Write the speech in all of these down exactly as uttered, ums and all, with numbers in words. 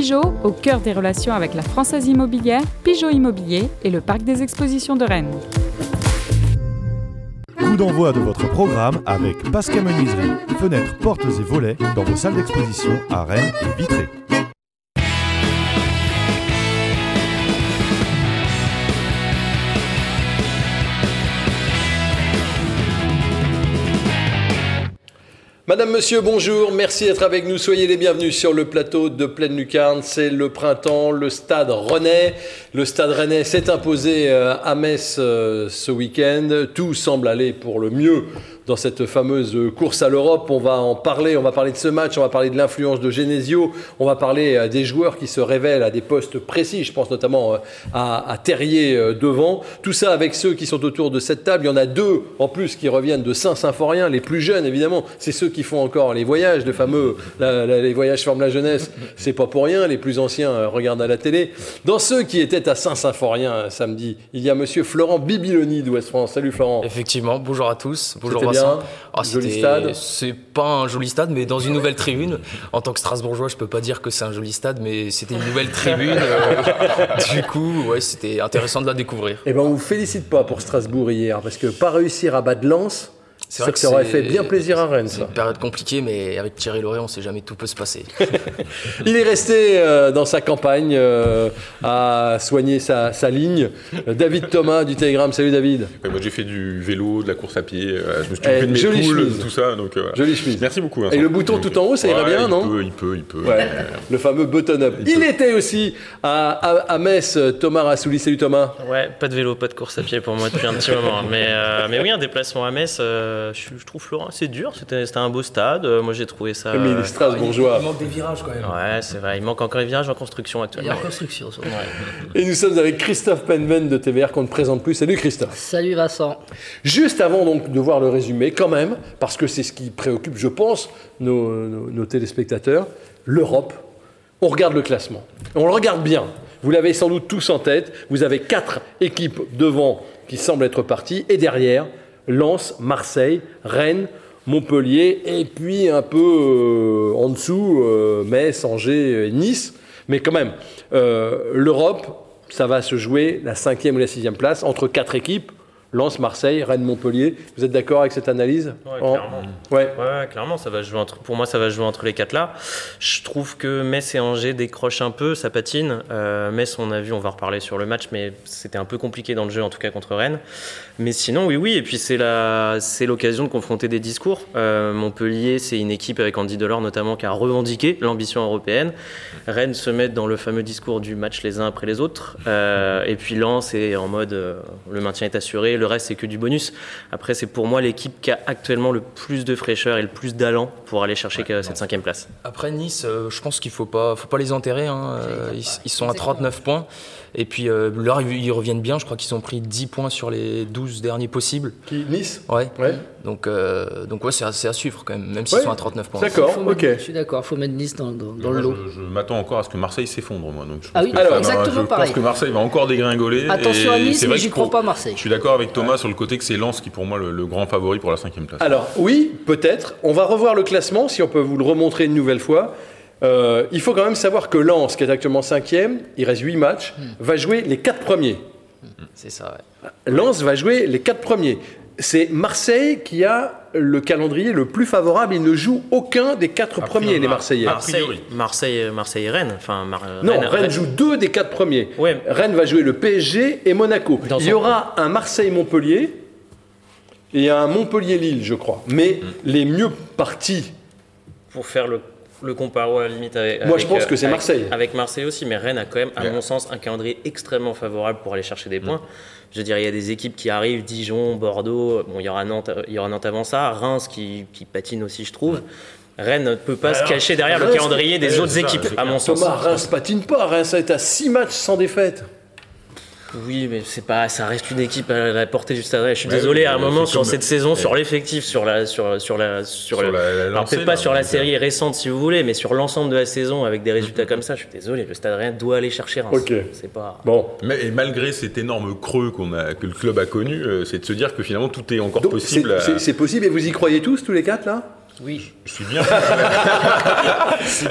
Pigeot, au cœur des relations avec la Française Immobilière, Pigeot Immobilier et le Parc des Expositions de Rennes. Coup d'envoi de votre programme avec Pasca Menuiserie, fenêtres, portes et volets dans vos salles d'exposition à Rennes et Vitré. Madame, Monsieur, bonjour, merci d'être avec nous, soyez les bienvenus sur le plateau de Pleine Lucarne, c'est le printemps, le Stade Rennais, le Stade Rennais s'est imposé à Metz ce week-end, tout semble aller pour le mieux dans cette fameuse course à l'Europe, on va en parler, on va parler de ce match, on va parler de l'influence de Genesio, on va parler des joueurs qui se révèlent à des postes précis, je pense notamment à, à Terrier devant, tout ça avec ceux qui sont autour de cette table, il y en a deux en plus qui reviennent de Saint-Symphorien, les plus jeunes évidemment, c'est ceux qui Qui font encore les voyages, le fameux la, la, les voyages forment la jeunesse, c'est pas pour rien, les plus anciens euh, regardent à la télé. Dans ceux qui étaient à Saint-Symphorien euh, samedi, il y a monsieur Florent Bibiloni d'Ouest France. Salut Florent. Effectivement, bonjour à tous, bonjour Vincent. Oh, joli stade. C'est pas un joli stade, mais dans une nouvelle tribune. En tant que Strasbourgeois, je peux pas dire que c'est un joli stade, mais c'était une nouvelle tribune. Euh, du coup, ouais, c'était intéressant de la découvrir. Et ben, on vous félicite pas pour Strasbourg hier, parce que pas réussir à battre Lens. C'est vrai que ça aurait fait bien plaisir à Rennes. C'est une période compliquée, mais avec Thierry Lauré, on ne sait jamais, tout peut se passer. Il est resté euh, dans sa campagne euh, à soigner sa, sa ligne. David Thomas du Telegram, salut David. Ouais, moi j'ai fait du vélo, de la course à pied, euh, je me suis occupé de mes poules, chemise. Tout ça. Donc, euh, jolie chemise. Merci beaucoup. Vincent. Et le bouton donc, tout en haut, ça ouais, irait bien, il non peut, Il peut, il peut. Ouais. Euh, le fameux button-up. Il, il était aussi à, à, à Metz, Thomas Rassouli, salut Thomas. Ouais, pas de vélo, pas de course à pied pour moi depuis un petit moment. Mais, euh, mais oui, un déplacement à Metz. Euh, Je trouve Florent, c'est dur, c'était, c'était un beau stade, moi j'ai trouvé ça... Mais les Strasbourgeois... Il manque des virages quand même. Ouais, c'est vrai, il manque encore des virages en construction actuellement. Et en construction, ça. Ouais. Et nous sommes avec Christophe Penven de T V R qu'on ne présente plus. Salut Christophe. Salut Vincent. Juste avant donc de voir le résumé quand même, parce que c'est ce qui préoccupe, je pense, nos, nos, nos téléspectateurs, l'Europe, on regarde le classement, on le regarde bien. Vous l'avez sans doute tous en tête, vous avez quatre équipes devant qui semblent être parties, et derrière... Lens, Marseille, Rennes, Montpellier et puis un peu euh, en dessous, euh, Metz, Angers, euh, Nice. Mais quand même, euh, l'Europe, ça va se jouer la cinquième ou la sixième place entre quatre équipes. Lens, Marseille, Rennes, Montpellier. Vous êtes d'accord avec cette analyse ? Ouais, clairement. En... Ouais. Ouais, clairement, ça va jouer entre... pour moi, ça va jouer entre les quatre là. Je trouve que Metz et Angers décrochent un peu, ça patine. Euh, Metz, on a vu, on va reparler sur le match, mais c'était un peu compliqué dans le jeu, en tout cas contre Rennes. Mais sinon, oui, oui. Et puis, c'est, la... c'est l'occasion de confronter des discours. Euh, Montpellier, c'est une équipe avec Andy Delors, notamment, qui a revendiqué l'ambition européenne. Rennes se met dans le fameux discours du match les uns après les autres. Euh, et puis, Lens est en mode euh, le maintien est assuré. Le reste, c'est que du bonus. Après, c'est pour moi l'équipe qui a actuellement le plus de fraîcheur et le plus d'allant pour aller chercher ouais, cette cinquième place. Après Nice, euh, je pense qu'il ne faut pas, faut pas les enterrer. Hein. Euh, ils, ils sont à trente-neuf points. Et puis, euh, là, ils reviennent bien. Je crois qu'ils ont pris dix points sur les douze derniers possibles. Qui, Nice ? Ouais. ouais. Donc, euh, donc ouais, c'est à, c'est à suivre quand même, même s'ils ouais. sont à trente-neuf points. D'accord, mettre, ok. Je suis d'accord, il faut mettre Nice dans, dans, dans le lot. Je, je m'attends encore à ce que Marseille s'effondre, moi. Donc je ah oui, alors, exactement va, je pareil. Je pense que Marseille va encore dégringoler. Attention et à Nice, mais je ne crois pas Marseille. Je suis d'accord avec Thomas ouais. sur le côté que c'est Lens qui, pour moi, le, le grand favori pour la cinquième place. Alors, oui, peut-être. On va revoir le classement, si on peut vous le remontrer une nouvelle fois. Euh, il faut quand même savoir que Lens, qui est actuellement cinquième, il reste huit matchs, mmh. va jouer les quatre premiers. Mmh. C'est ça, ouais. Lens ouais. va jouer les quatre premiers. C'est Marseille qui a le calendrier le plus favorable. Ils ne jouent aucun des quatre premiers, les Marseillais. Marseille, Marseille, Marseille et Rennes. Enfin, Mar- non, Rennes, Rennes, Rennes joue deux des quatre premiers. Ouais. Rennes va jouer le P S G et Monaco. Dans il y aura point. un Marseille-Montpellier et un Montpellier-Lille, je crois. Mais mmh. les mieux partis... Pour faire le... Le comparo à la limite avec. Moi, je pense que c'est avec, Marseille. Avec Marseille aussi, mais Rennes a quand même, à ouais. mon sens, un calendrier extrêmement favorable pour aller chercher des points. Mmh. Je veux dire, il y a des équipes qui arrivent, Dijon, Bordeaux, bon, il y aura Nantes, il y aura Nantes avant ça, Reims qui, qui patine aussi, je trouve. Mmh. Rennes ne peut pas Alors, se cacher derrière Reims, le calendrier des autres ça, équipes, à mon Thomas, sens. Thomas, Reims patine pas, Reims est à six matchs sans défaite. Oui, mais c'est pas, ça reste une équipe à la portée du Stade Rennais. Je suis ouais, désolé, oui, à un moment, sur cette saison, ouais. sur l'effectif, sur la... Sur, sur la, sur sur le, la, la alors, peut-être pas sur la série récente, si vous voulez, mais sur l'ensemble de la saison, avec des résultats mm-hmm. comme ça, je suis désolé, le Stade Rennais doit aller chercher Reims. Okay. C'est pas... Bon. Mais, et malgré cet énorme creux qu'on a, que le club a connu, c'est de se dire que finalement, tout est encore Donc, possible. C'est, à... c'est, c'est possible, et vous y croyez tous, tous les quatre, là ? Oui. Je suis bien.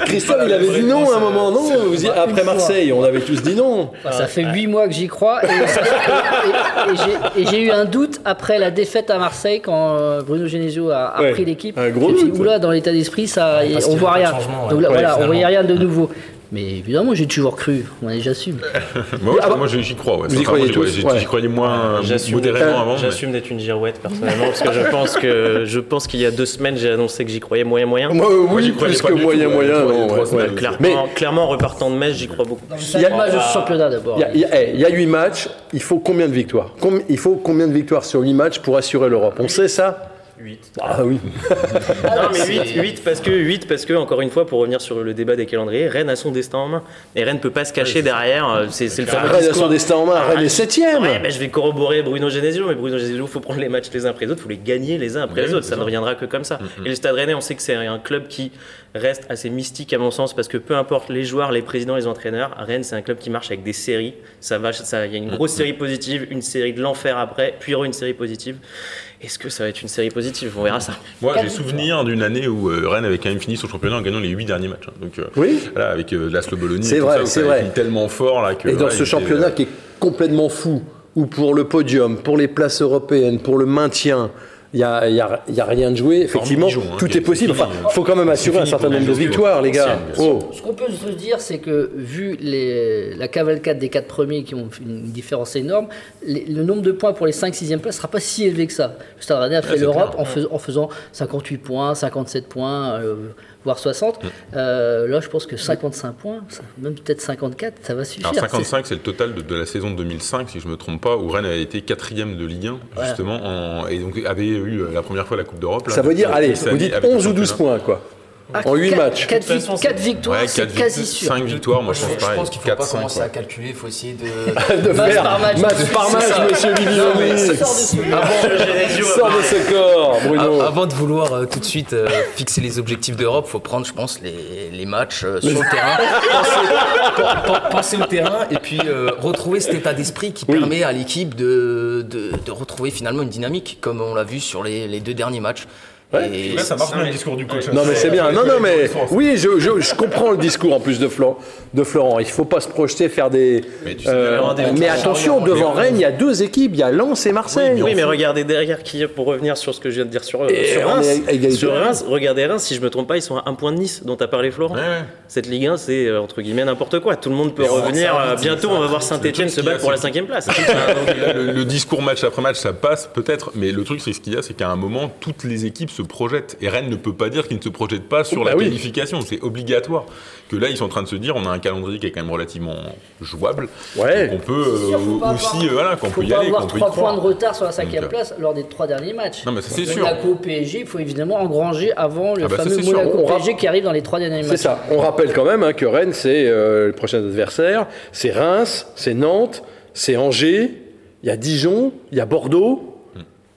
Christophe, il avait dit non à un moment, non vous y... Après Marseille, on avait tous dit non. Ça fait huit mois que j'y crois. Et, et, et, et, j'ai, et j'ai eu un doute après la défaite à Marseille quand Bruno Genesio a, a ouais, pris l'équipe. Un gros doute. Oula, dans l'état d'esprit, ça, ouais, on voit rien. Ouais. Donc là, ouais, voilà, on voyait rien de nouveau. Mais évidemment, j'ai toujours cru. Moi, j'assume. moi, ah bah, moi, j'y crois. Ouais. Vous y croyez tous, j'y, ouais. j'y croyais moins modérément avant. J'assume mais... d'être une girouette, personnellement, parce que je pense que je pense qu'il y a deux semaines, j'ai annoncé que j'y croyais moyen moyen. Moi, oui, moi, j'y croyais plus pas que du moyen tout, moyen. Euh, non, ouais, ouais, clairement, mais... clairement, en repartant de Metz, j'y crois beaucoup. Il y a match de championnat d'abord. Il y a huit matchs. Il faut combien de victoires ? Il faut combien de victoires sur huit matchs pour assurer l'Europe ? On sait ça ? huit. Ah oui. Non mais huit, huit, parce que, huit parce que, encore une fois, pour revenir sur le débat des calendriers, Rennes a son destin en main. Et Rennes ne peut pas se cacher oui, derrière. C'est, c'est le fameux Rennes discours. A son destin en main, ah, Rennes est septième. Ouais, ben, je vais corroborer Bruno Genesio, mais Bruno Genesio, il faut prendre les matchs les uns après les autres, il faut les gagner les uns après oui, les autres, ça ne reviendra que comme ça. Mm-hmm. Et le Stade Rennais, on sait que c'est un club qui reste assez mystique à mon sens, parce que peu importe les joueurs, les présidents, les entraîneurs, Rennes c'est un club qui marche avec des séries. Ça va, ça, il y a une grosse série positive, une série de l'enfer après, puis une série positive. Est-ce que ça va être une série positive ? On verra ça. Moi, j'ai souvenir d'une année où euh, Rennes avait quand même fini son championnat en gagnant les huit derniers matchs. Hein. Donc, euh, oui. Voilà, avec euh, l'Aslo Bologna. C'est et tout vrai, ça, c'est ça vrai. Tellement fort là que. Et dans ouais, ce championnat était, qui est complètement fou, où pour le podium, pour les places européennes, pour le maintien. Il n'y a, a, a rien de joué, effectivement, Dijon, hein, tout est, est possible. Il enfin, faut quand même assurer un certain nombre de victoires, les gars. Oh. Ce qu'on peut se dire, c'est que vu les, la cavalcade des quatre premiers qui ont une différence énorme, les, le nombre de points pour les cinq sixième places ne sera pas si élevé que ça. Le Stade Rennais a fait ah, l'Europe en, fais, en faisant cinquante-huit points, cinquante-sept points, euh, voire soixante. Mm. Euh, là, je pense que cinquante-cinq points, même peut-être cinquante-quatre, ça va suffire. Alors cinquante-cinq, c'est, c'est le total de, de la saison deux mille cinq, si je ne me trompe pas, où Rennes avait été quatrième de Ligue un, voilà. Justement, en, et donc avait eu la première fois la Coupe d'Europe. Là, ça veut dire, allez, vous dites onze ou douze points, quoi. Ah, en huit matchs. quatre victoires, ouais, c'est quatre, quasi sûr. cinq victoires, moi je pense pareil. Je pense qu'il ne faut quatre, pas cinq, commencer quoi. À calculer, il faut essayer de, de faire par match, match par match, match monsieur Viviani. Sors de ce corps, Bruno. Avant de vouloir euh, tout de suite euh, fixer les objectifs d'Europe, il faut prendre, je pense, les, les matchs euh, sur le terrain. Penser, penser au terrain et puis euh, retrouver cet état d'esprit qui oui. permet à l'équipe de, de, de retrouver finalement une dynamique, comme on l'a vu sur les, les deux derniers matchs. Ouais. Et là, ça marche bien le discours du coach. Non mais c'est bien. Non non mais oui, je, je, je comprends le discours en plus de Florent. De Florent, il faut pas se projeter, faire des. Mais, tu sais, euh, mais attention, devant Rennes, il y a deux équipes, il y a Lens et Marseille. Oui, oui mais regardez derrière qui, pour revenir sur ce que je viens de dire sur, sur Reims. Sur Reims, regardez Reims. Si je me trompe pas, ils sont à un point de Nice dont a parlé Florent. Ouais. Cette Ligue un, c'est entre guillemets n'importe quoi. Tout le monde peut et revenir. On bientôt, ça, on va voir Saint-Etienne se battre pour la cinquième place. Le discours match après match, ça passe peut-être, mais le truc, c'est ce qu'il y a, c'est qu'à un moment, toutes les équipes se projettent. Et Rennes ne peut pas dire qu'ils ne se projettent pas sur oh, bah la qualification. Oui. C'est obligatoire. Que là, ils sont en train de se dire, on a un calendrier qui est quand même relativement jouable. Ouais. Donc on peut sûr, euh, aussi, avoir, euh, voilà, qu'on peut y aller. Il faut pas avoir trois points de retard sur la cinquième place lors des trois derniers matchs. Non, mais ça, c'est sûr. La Coupe P S G, il faut évidemment engranger avant le ah bah fameux Monaco P S G qui arrive dans les trois derniers matchs. C'est ça. On rappelle quand même hein, que Rennes, c'est euh, le prochain adversaire. C'est Reims, c'est Nantes, c'est Angers, il y a Dijon, il y a Bordeaux.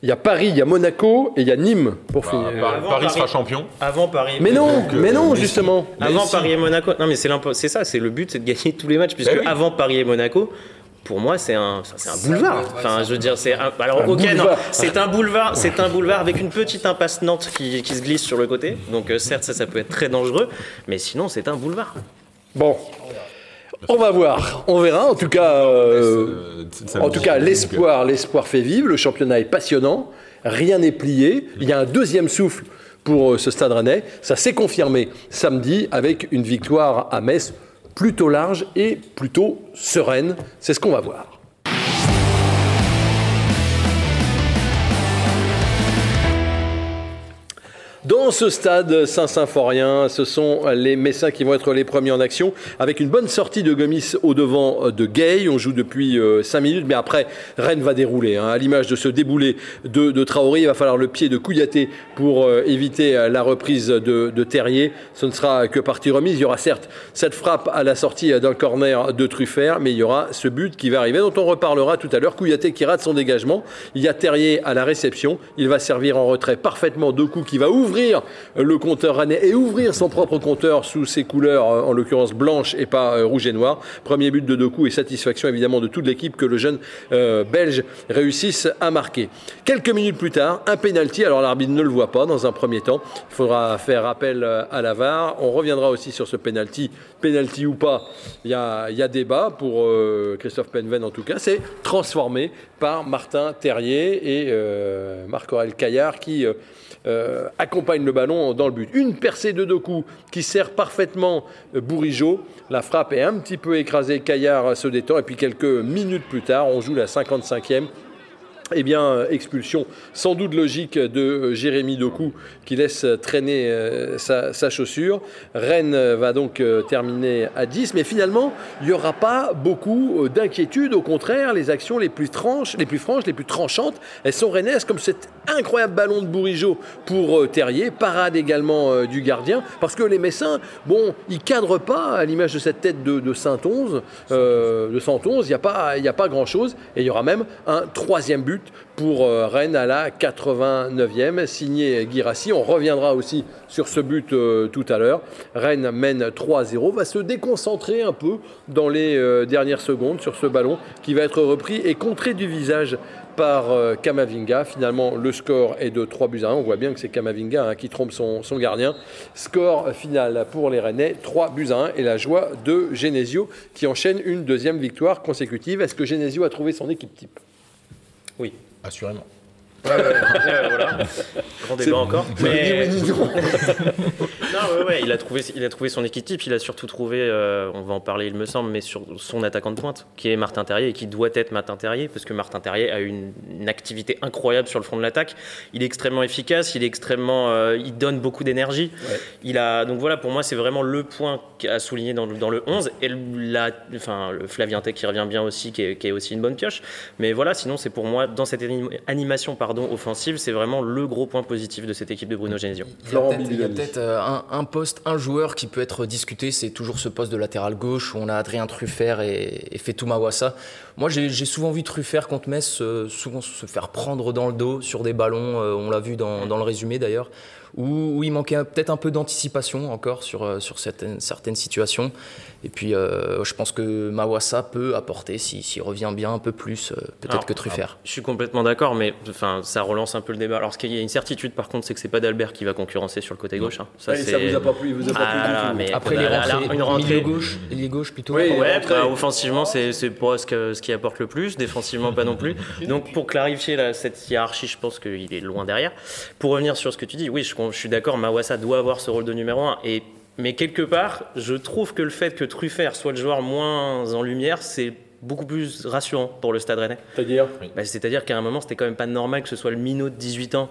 Il y a Paris, il y a Monaco et il y a Nîmes pour bah, finir. Par, Paris, Paris sera champion. Avant Paris. Mais non, donc, mais non, justement. Avant Paris et Monaco. Non, mais c'est, c'est ça, c'est le but, c'est de gagner tous les matchs, puisque oui. avant Paris et Monaco. Pour moi, c'est un, c'est un boulevard. Enfin, je veux dire, c'est un, alors un ok, boulevard. Non, c'est un boulevard, c'est un boulevard avec une petite impasse Nantes qui, qui se glisse sur le côté. Donc euh, certes, ça, ça peut être très dangereux, mais sinon, c'est un boulevard. Bon. On va voir, on verra. En tout cas, euh, en tout cas, l'espoir, l'espoir fait vivre. Le championnat est passionnant. Rien n'est plié. Il y a un deuxième souffle pour ce Stade Rennais. Ça s'est confirmé samedi avec une victoire à Metz plutôt large et plutôt sereine. C'est ce qu'on va voir. Dans ce stade Saint-Symphorien, ce sont les Messins qui vont être les premiers en action, avec une bonne sortie de Gomis au devant de Gay. On joue depuis cinq minutes, mais après, Rennes va dérouler. Hein. À l'image de ce déboulé de, de Traoré, il va falloir le pied de Kouyaté pour éviter la reprise de, de Terrier. Ce ne sera que partie remise. Il y aura certes cette frappe à la sortie d'un corner de Truffert, mais il y aura ce but qui va arriver, dont on reparlera tout à l'heure. Kouyaté qui rate son dégagement. Il y a Terrier à la réception. Il va servir en retrait parfaitement Doku qui va ouvrir ouvrir le compteur rennais et ouvrir son propre compteur sous ses couleurs, en l'occurrence blanche et pas rouge et noir. Premier but de Doku et satisfaction évidemment de toute l'équipe que le jeune euh, belge réussisse à marquer. Quelques minutes plus tard, un pénalty. Alors l'arbitre ne le voit pas dans un premier temps. Il faudra faire appel à la V A R. On reviendra aussi sur ce pénalty. Pénalty ou pas, il y a, y a débat pour euh, Christophe Penven en tout cas. C'est transformé par Martin Terrier et euh, Marc-Aurèle Caillard qui euh, accompagne le ballon dans le but. Une percée de Doku qui sert parfaitement Bourigeaud. La frappe est un petit peu écrasée. Caillard se détend et puis quelques minutes plus tard, on joue la cinquante-cinquième. Eh bien, expulsion sans doute logique de Jérémy Doku qui laisse traîner euh, sa, sa chaussure. Rennes va donc euh, terminer à dix, mais finalement, il n'y aura pas beaucoup euh, d'inquiétude. Au contraire, les actions les plus, tranches, les plus franches, les plus tranchantes, elles sont rennaises, comme cet incroyable ballon de Bourigeaud pour euh, Terrier, parade également euh, du gardien, parce que les Messins, bon, ils ne cadrent pas à l'image de cette tête de, de Saint-Onze, euh, de Saint-Onze, il n'y a pas, y a pas grand-chose, et il y aura même un troisième but pour Rennes à la quatre-vingt-neuvième, signé Guirassy. On reviendra aussi sur ce but euh, tout à l'heure. Rennes mène trois à zéro, va se déconcentrer un peu dans les euh, dernières secondes sur ce ballon qui va être repris et contré du visage par euh, Camavinga. Finalement, le score est de trois buts à un. On voit bien que c'est Camavinga hein, qui trompe son, son gardien. Score final pour les Rennais, trois buts à un. Et la joie de Genesio qui enchaîne une deuxième victoire consécutive. Est-ce que Genesio a trouvé son équipe type ? Oui, assurément. Ouais, ouais, ouais, voilà. Grand débat encore. Mais... non, ouais, ouais, il a trouvé, il a trouvé son équipe type. Il a surtout trouvé, euh, on va en parler, il me semble, mais sur son attaquant de pointe, qui est Martin Terrier et qui doit être Martin Terrier, parce que Martin Terrier a une, une activité incroyable sur le front de l'attaque. Il est extrêmement efficace, il est extrêmement, euh, il donne beaucoup d'énergie. Ouais. Il a, donc voilà, pour moi, c'est vraiment le point à souligner dans, dans le onze. Et la, enfin, le Flavien Tait qui revient bien aussi, qui est, qui est aussi une bonne pioche. Mais voilà, sinon, c'est pour moi dans cette animation, pardon. Offensive, c'est vraiment le gros point positif de cette équipe de Bruno Genesio. Il y a peut-être, il y a peut-être un, un poste, un joueur qui peut être discuté, c'est toujours ce poste de latéral gauche où on a Adrien Truffert et, et Faitout Maouassa. Moi, j'ai, j'ai souvent vu Truffert contre Metz euh, souvent se faire prendre dans le dos sur des ballons, euh, on l'a vu dans, dans le résumé d'ailleurs, où, où il manquait peut-être un peu d'anticipation encore sur, sur certaines, certaines situations. Et puis, euh, je pense que Maouassa peut apporter, s'il, s'il revient bien un peu plus, euh, peut-être alors, que Truffert. Alors, je suis complètement d'accord, mais enfin, ça relance un peu le débat. Alors, ce qu'il y a une certitude, par contre, c'est que c'est pas d'Albert qui va concurrencer sur le côté gauche. Hein. Ça, c'est... ça vous a pas plu, vous a pas ah plu là, mais après, les rentrées, une rentrée gauche, les gauches plutôt. Oui, ouais, bah, offensivement, c'est, c'est pas ce, que, ce qui apporte le plus. Défensivement, pas non plus. Donc, pour clarifier là, cette hiérarchie, je pense qu'il est loin derrière. Pour revenir sur ce que tu dis, oui, je, je suis d'accord. Maouassa doit avoir ce rôle de numéro un et mais quelque part, je trouve que le fait que Truffert soit le joueur moins en lumière, c'est beaucoup plus rassurant pour le Stade Rennais. C'est-à-dire bah, c'est-à-dire qu'à un moment, c'était quand même pas normal que ce soit le minot de dix-huit ans,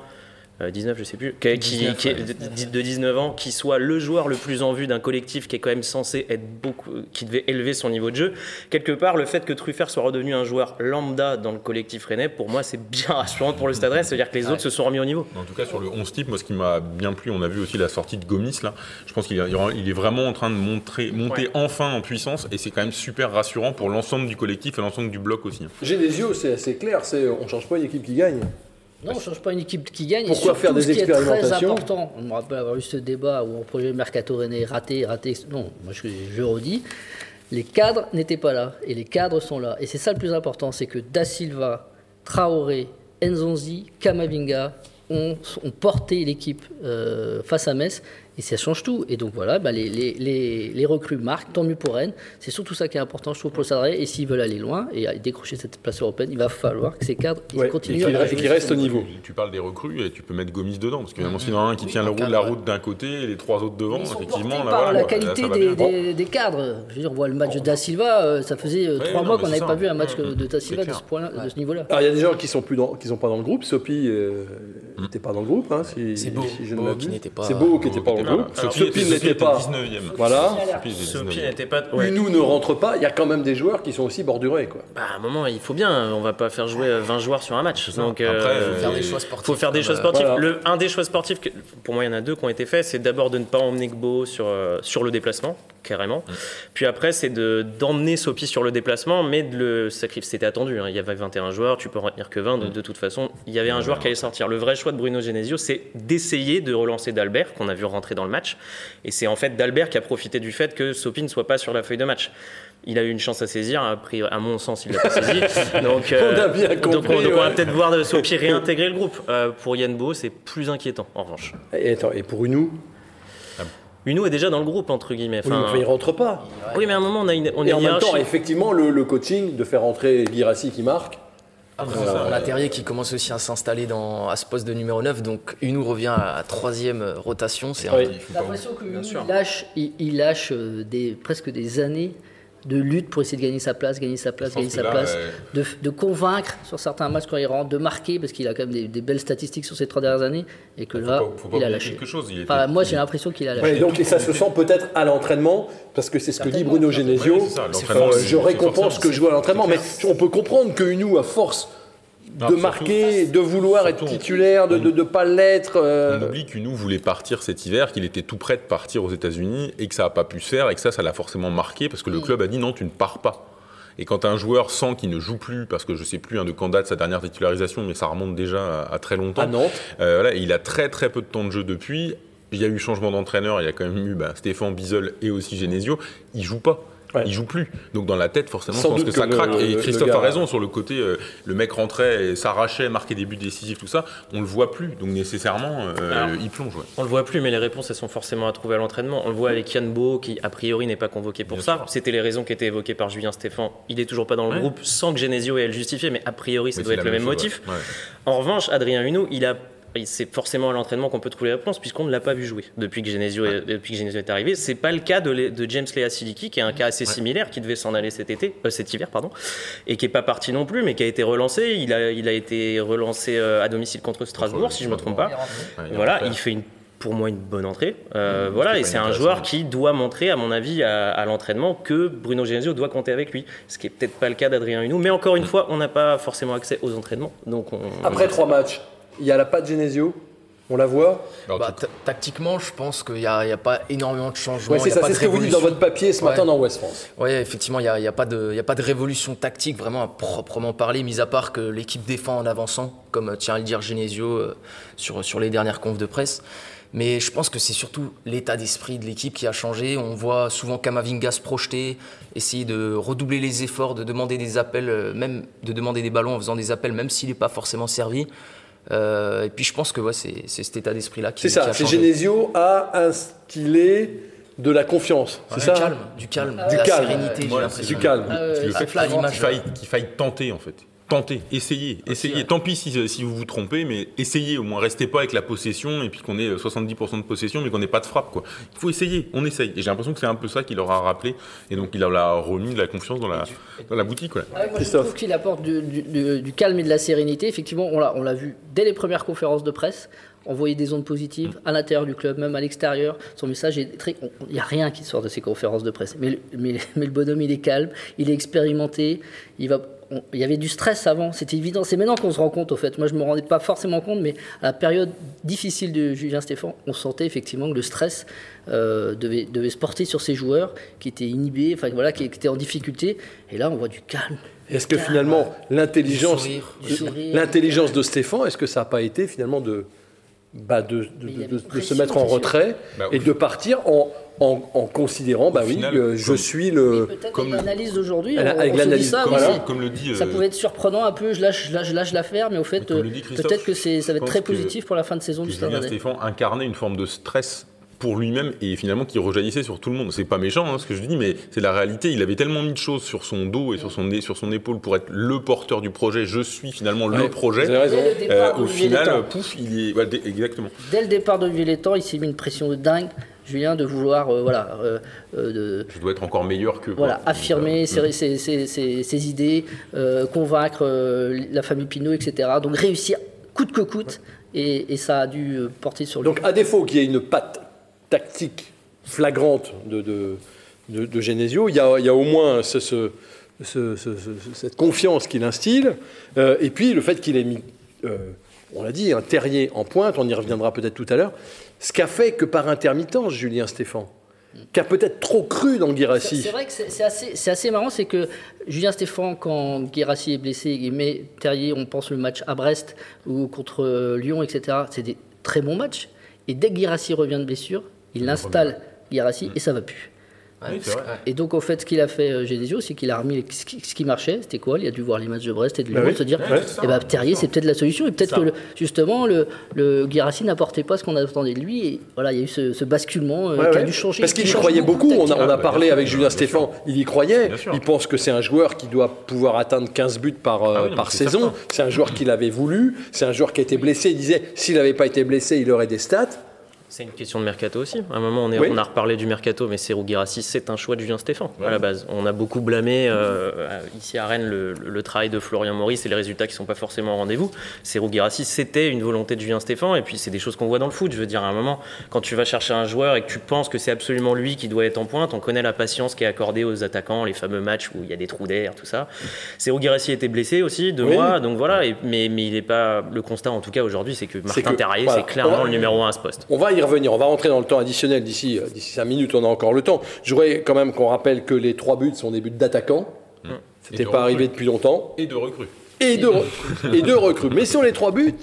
euh, dix-neuf, je sais plus, qui, dix-neuf, qui, ouais. qui, de dix-neuf ans, qui soit le joueur le plus en vue d'un collectif qui est quand même censé être beaucoup, qui devait élever son niveau de jeu. Quelque part, le fait que Truffert soit redevenu un joueur lambda dans le collectif rennais, pour moi, c'est bien rassurant pour le Stade Rennais. C'est-à-dire que les ouais. autres se sont remis au niveau. En tout cas, sur le onze type, moi, ce qui m'a bien plu, on a vu aussi la sortie de Gomis là. Je pense qu'il est vraiment en train de montrer, monter ouais. enfin en puissance, et c'est quand même super rassurant pour l'ensemble du collectif et l'ensemble du bloc aussi. J'ai des yeux, c'est assez clair. C'est on change pas une équipe qui gagne. Non, on ne change pas une équipe qui gagne. Pourquoi et faire des expérimentations ? C'est très important. On me rappelle avoir eu ce débat où on projet Mercato Rennais raté, raté. Non, moi je, je redis, les cadres n'étaient pas là et les cadres sont là. Et c'est ça le plus important, c'est que Da Silva, Traoré, Nzonzi, Camavinga ont, ont porté l'équipe euh, face à Metz. Et ça change tout. Et donc voilà, bah les, les, les, les recrues marquent, tant mieux pour Rennes. C'est surtout ça qui est important, je trouve, pour le salarié. Et s'ils veulent aller loin et décrocher cette place européenne, il va falloir que ces cadres ouais. continuent et à qu'ils restent au niveau. Tu parles des recrues et tu peux mettre Gomis dedans. Parce qu'il y en a un qui oui, tient la, cadre, la route d'un côté et les trois autres devant. Ils sont effectivement, portés là, par voilà, la qualité là, des, des, des cadres. Je veux dire, on voit le match oh. de Da Silva, ça faisait ouais, trois non, mois qu'on n'avait pas vu un match de Da Silva de ce, point-là, ouais. de ce niveau-là. Alors il y a des gens qui ne sont, sont pas dans le groupe. Sopi n'était euh, mm. pas dans le groupe. Hein, si, c'est Beau si qui n'était pas dans le groupe. groupe. Sopi n'était pas. dix-neuvième. Voilà. Sopi n'était pas. Ouais. Nous ne rentre pas. Il y a quand même des joueurs qui sont aussi bordurés, quoi. Bah, à un moment, il faut bien. On va pas faire jouer vingt joueurs sur un match. Donc, après, euh, faut faire des choix sportifs. Faut faire des choix sportifs. Voilà. Le, un des choix sportifs, que, pour moi, il y en a deux qui ont été faits. C'est d'abord de ne pas emmener Gbo sur sur le déplacement, carrément. Mmh. Puis après, c'est de d'emmener Sopi sur le déplacement, mais de le sacrifier. C'était attendu. Hein. Il y avait vingt et un joueurs. Tu peux en retenir que vingt. De, de toute façon, il y avait un joueur qui allait sortir. Le vrai choix de Bruno Genesio, c'est d'essayer de relancer Dalbert, qu'on a vu rentrer dans le match. Et c'est en fait Dalbert qui a profité du fait que Sopi ne soit pas sur la feuille de match. Il a eu une chance à saisir, à, priori, à mon sens, il l'a pas saisi. Donc, euh, on a bien compris. Donc, on, donc ouais. on va peut-être voir Sopi réintégrer le groupe. Euh, pour Yann Bo, c'est plus inquiétant, en revanche. Et, attends, et pour Unou Unou est déjà dans le groupe, entre guillemets. Enfin, oui, mais il ne rentre pas. Oui, mais à un moment, on a une. On et a en hiérarchie. Même temps, effectivement, le, le coaching de faire rentrer Guirassy qui marque. Après, voilà. On a Terrier qui commence aussi à s'installer dans, à ce poste de numéro neuf, donc Unou revient à troisième rotation. C'est oui. un... l'impression que Unou lâche, il, il lâche des, presque des années de lutte pour essayer de gagner sa place, gagner sa place, gagner sa là, place, euh... de, de convaincre sur certains matchs quand il rentre, de marquer, parce qu'il a quand même des, des belles statistiques sur ces trois dernières années, et que faut là, pas, il a lâché. Chose, il était... enfin, moi, j'ai l'impression qu'il a lâché. Ouais, donc, et ça se sent peut-être à l'entraînement, parce que c'est ce que dit Bruno Genesio, ouais, euh, je récompense ce que je vois à l'entraînement, mais on peut comprendre que Unou, à force de non, marquer, surtout, de vouloir surtout, être titulaire, de ne de, de pas l'être. Euh... On oublie qu'Unou voulait partir cet hiver, qu'il était tout prêt de partir aux États-Unis et que ça n'a pas pu se faire et que ça, ça l'a forcément marqué parce que le club a dit non, tu ne pars pas. Et quand un joueur sent qu'il ne joue plus, parce que je ne sais plus hein, de quand date sa dernière titularisation, mais ça remonte déjà à, à très longtemps. À Nantes. Euh, voilà, il a très très peu de temps de jeu depuis. Il y a eu changement d'entraîneur, il y a quand même eu ben, Stéphan, Bizel et aussi Genesio. Il ne joue pas. Ouais. Il joue plus. Donc dans la tête, forcément, Sans je pense que, que ça le, craque. Le, et Christophe gars, a raison ouais. sur le côté, euh, le mec rentrait, et s'arrachait, marquait des buts décisifs, tout ça. On le voit plus. Donc nécessairement, euh, Alors, il plonge. Ouais. On le voit plus, mais les réponses, elles sont forcément à trouver à l'entraînement. On le voit avec Yann Bo, qui a priori n'est pas convoqué pour Bien ça. Sûr. C'était les raisons qui étaient évoquées par Julien Stéphan. Il est toujours pas dans le ouais. groupe, sans que Genesio ait à le justifier, mais a priori, ça mais doit être le même chose, motif. Ouais. Ouais. En revanche, Adrien Unou, il a c'est forcément à l'entraînement qu'on peut trouver les réponses puisqu'on ne l'a pas vu jouer depuis que Genesio, ouais. est, depuis que Genesio est arrivé. C'est pas le cas de, de James Leia Siliki qui est un cas assez ouais. similaire, qui devait s'en aller cet été, euh, cet hiver pardon, et qui est pas parti non plus, mais qui a été relancé. Il a, il a été relancé à domicile contre Strasbourg, contre si je me trompe pas. Ouais, il voilà, il fait une pour moi une bonne entrée. Euh, mmh, voilà, et c'est un joueur qui doit montrer, à mon avis, à, à l'entraînement que Bruno Genesio doit compter avec lui. Ce qui n'est peut-être pas le cas d'Adrien Unou, mais encore une mmh. fois, on n'a pas forcément accès aux entraînements. Donc on, après on trois pas. matchs. Il y a la patte Genesio, on la voit. Bah, t- tactiquement, je pense qu'il n'y a, a pas énormément de changements. Ouais, c'est y a ça, pas c'est de ce révolution. Que vous dites dans votre papier ce ouais. matin dans Ouest France. Oui, effectivement, il n'y a, y a, a pas de révolution tactique vraiment à proprement parler, mis à part que l'équipe défend en avançant, comme tient à le dire Genesio euh, sur, sur les dernières confs de presse. Mais je pense que c'est surtout l'état d'esprit de l'équipe qui a changé. On voit souvent Camavinga se projeter, essayer de redoubler les efforts, de demander des appels, même de demander des ballons en faisant des appels, même s'il n'est pas forcément servi. Euh, et puis je pense que ouais, c'est, c'est cet état d'esprit-là qui, c'est ça, qui a changé. C'est ça, Genesio a instillé de la confiance, ouais, c'est du ça calme, du calme, euh, de la calme. sérénité, voilà, j'ai l'impression. Du calme. Euh, le fait qu'il faille, qu'il faille tenter en fait. Tentez, essayez, essayez. Okay, tant ouais. pis si, si vous vous trompez, mais essayez au moins. Restez pas avec la possession et puis qu'on ait soixante-dix pour cent de possession, mais qu'on n'ait pas de frappe, quoi. Il faut essayer, on essaye. Et j'ai l'impression que c'est un peu ça qu'il leur a rappelé, et donc il a la remis de la confiance dans la, dans la boutique. Ouais, moi, je trouve qu'il apporte du, du, du, du calme et de la sérénité. Effectivement, on l'a, on l'a vu dès les premières conférences de presse. On voyait des ondes positives à l'intérieur du club, même à l'extérieur. Son message est très. Il n'y a rien qui sort de ces conférences de presse. Mais le, mais, mais le bonhomme, il est calme, il est expérimenté, il va. Il y avait du stress avant, c'était évident. C'est maintenant qu'on se rend compte, au fait. Moi, je ne me rendais pas forcément compte, mais à la période difficile de Julien Stéphan, on sentait effectivement que le stress euh, devait, devait se porter sur ces joueurs qui étaient inhibés, enfin, voilà, qui étaient en difficulté. Et là, on voit du calme. Est-ce que calme, finalement, l'intelligence, du sourire, du sourire, l'intelligence de Stéphan, est-ce que ça n'a pas été finalement de, bah, de, de, de, de se mettre en retrait bah, oui. et de partir en... En, en considérant, bah oui, final, euh, je suis le. Peut-être comme l'analyse d'aujourd'hui, on, avec on l'analyse ça, comme, voilà. comme le dit, euh, ça pouvait être surprenant un peu. Je lâche, je lâche, je lâche l'affaire, mais au fait, mais euh, peut-être que c'est, ça va être très positif que, pour la fin de saison du Stade Rennais. Stéphan incarnait une forme de stress pour lui-même et finalement qui rejaillissait sur tout le monde. C'est pas méchant hein, ce que je dis, mais c'est la réalité. Il avait tellement mis de choses sur son dos et sur son, sur son épaule pour être le porteur du projet. Je suis finalement ouais, le projet. Vous avez raison. Le départ, euh, au final, pouf, il est ouais, d- exactement. Dès le départ de Villetand, il s'est mis une pression de dingue. Julien, de vouloir, euh, voilà, euh, de, je dois être encore meilleur que. Voilà, quoi. affirmer euh, ses, ses, ses, ses, ses idées, euh, convaincre euh, la famille Pinault, et cetera. Donc réussir coûte que coûte, et, et ça a dû porter sur lui. Donc à défaut qu'il y ait une patte tactique flagrante de, de, de, de Genesio. Il y a, il y a au moins ce, ce, ce, ce, cette confiance qu'il instille. Euh, et puis, le fait qu'il ait mis, euh, on l'a dit, un Terrier en pointe, on y reviendra peut-être tout à l'heure, ce qu'a fait que par intermittence Julien Stéphan, qui a peut-être trop cru dans Guirassy. C'est vrai que c'est, c'est, assez, c'est assez marrant, c'est que Julien Stéphan, quand Guirassy est blessé, il met Terrier, on pense le match à Brest ou contre Lyon, et cetera. C'est des très bons matchs. Et dès que Guirassy revient de blessure, il installe Guirassy et ça va plus. Oui, c'est vrai. Et donc, en fait, ce qu'il a fait Genesio, c'est qu'il a remis ce qui, ce qui marchait. C'était quoi ? Il a dû voir les matchs de Brest et de Lyon, bah oui, se dire ouais, eh ben, Terrier, c'est peut-être la solution. Et peut-être que, le, justement, le, le Guirassy n'apportait pas ce qu'on attendait de lui. Et voilà, il y a eu ce, ce basculement ouais, qui ouais. a dû changer. Parce qu'il y croyait beaucoup. On a, on a parlé avec Julien Stéphan. Il y croyait. Il pense que c'est un joueur qui doit pouvoir atteindre quinze buts par, euh, ah oui, par c'est saison. Certain. C'est un joueur qu'il avait voulu. C'est un joueur qui a été blessé. Il disait s'il n'avait pas été blessé, il aurait des stats. C'est une question de mercato aussi. À un moment, on, est, oui. on a reparlé du mercato, mais Serhou Guirassy, c'est un choix de Julien Stéphan, ouais. à la base. On a beaucoup blâmé, euh, ici à Rennes, le, le travail de Florian Maurice et les résultats qui ne sont pas forcément au rendez-vous. Serhou Guirassy, c'était une volonté de Julien Stéphan, et puis c'est des choses qu'on voit dans le foot. Je veux dire, à un moment, quand tu vas chercher un joueur et que tu penses que c'est absolument lui qui doit être en pointe, on connaît la patience qui est accordée aux attaquants, les fameux matchs où il y a des trous d'air, tout ça. Serhou Guirassy était blessé aussi, deux oui. mois, donc voilà. Et, mais, mais il n'est pas... Le constat, en tout cas, aujourd'hui, c'est que Martin Terrier, voilà. c'est clairement va, le numéro un à ce poste. On va y revenir. On va rentrer dans le temps additionnel d'ici, d'ici cinq minutes, on a encore le temps. Je voudrais quand même qu'on rappelle que les trois buts sont des buts d'attaquants. Mmh. C'était pas arrivé depuis longtemps. Et de recrues. Et de, et de recrues. Mais sur les trois buts,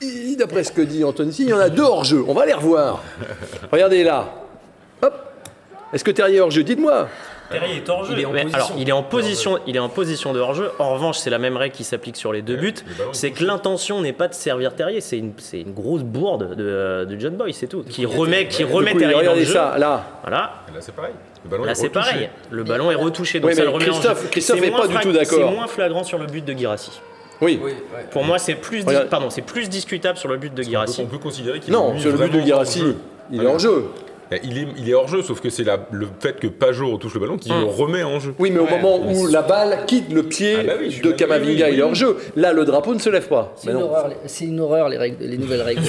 et, d'après ce que dit Anthony, il y en a deux hors-jeu. On va les revoir. Regardez là. Hop. Est-ce que Terrier est hors-jeu ? Dites-moi. Terrier est hors-jeu. Il est en position. Alors, il est en position, il est en position de hors-jeu. En revanche, c'est la même règle qui s'applique sur les deux buts. C'est que l'intention n'est pas de servir Terrier. C'est une, c'est une grosse bourde de, de John Boy, c'est tout. Qui remet, qui remet coup, Terrier dans le jeu. Ça, là. Voilà. Là, c'est pareil. Le ballon là, est c'est pareil. Le ballon est retouché. Donc, oui, ça le remet Christophe, en jeu. Christophe n'est pas du tout d'accord. C'est moins flagrant sur le but de Guirassy. Oui. oui ouais. Pour moi, c'est plus, dis- pardon, c'est plus discutable sur le but de Guirassy. On peut considérer qu'il est hors-jeu. Non, sur le but de Guirassy, il est hors-jeu. Il est, il est hors-jeu, sauf que c'est la, le fait que Pigeot touche le ballon qui mmh. le remet en jeu. Oui, mais ouais. au moment où la balle quitte le pied ah bah oui, de Camavinga, il est hors-jeu. Là, le drapeau ne se lève pas. C'est, mais une, non. Horreur, c'est une horreur, les, règles, les nouvelles règles.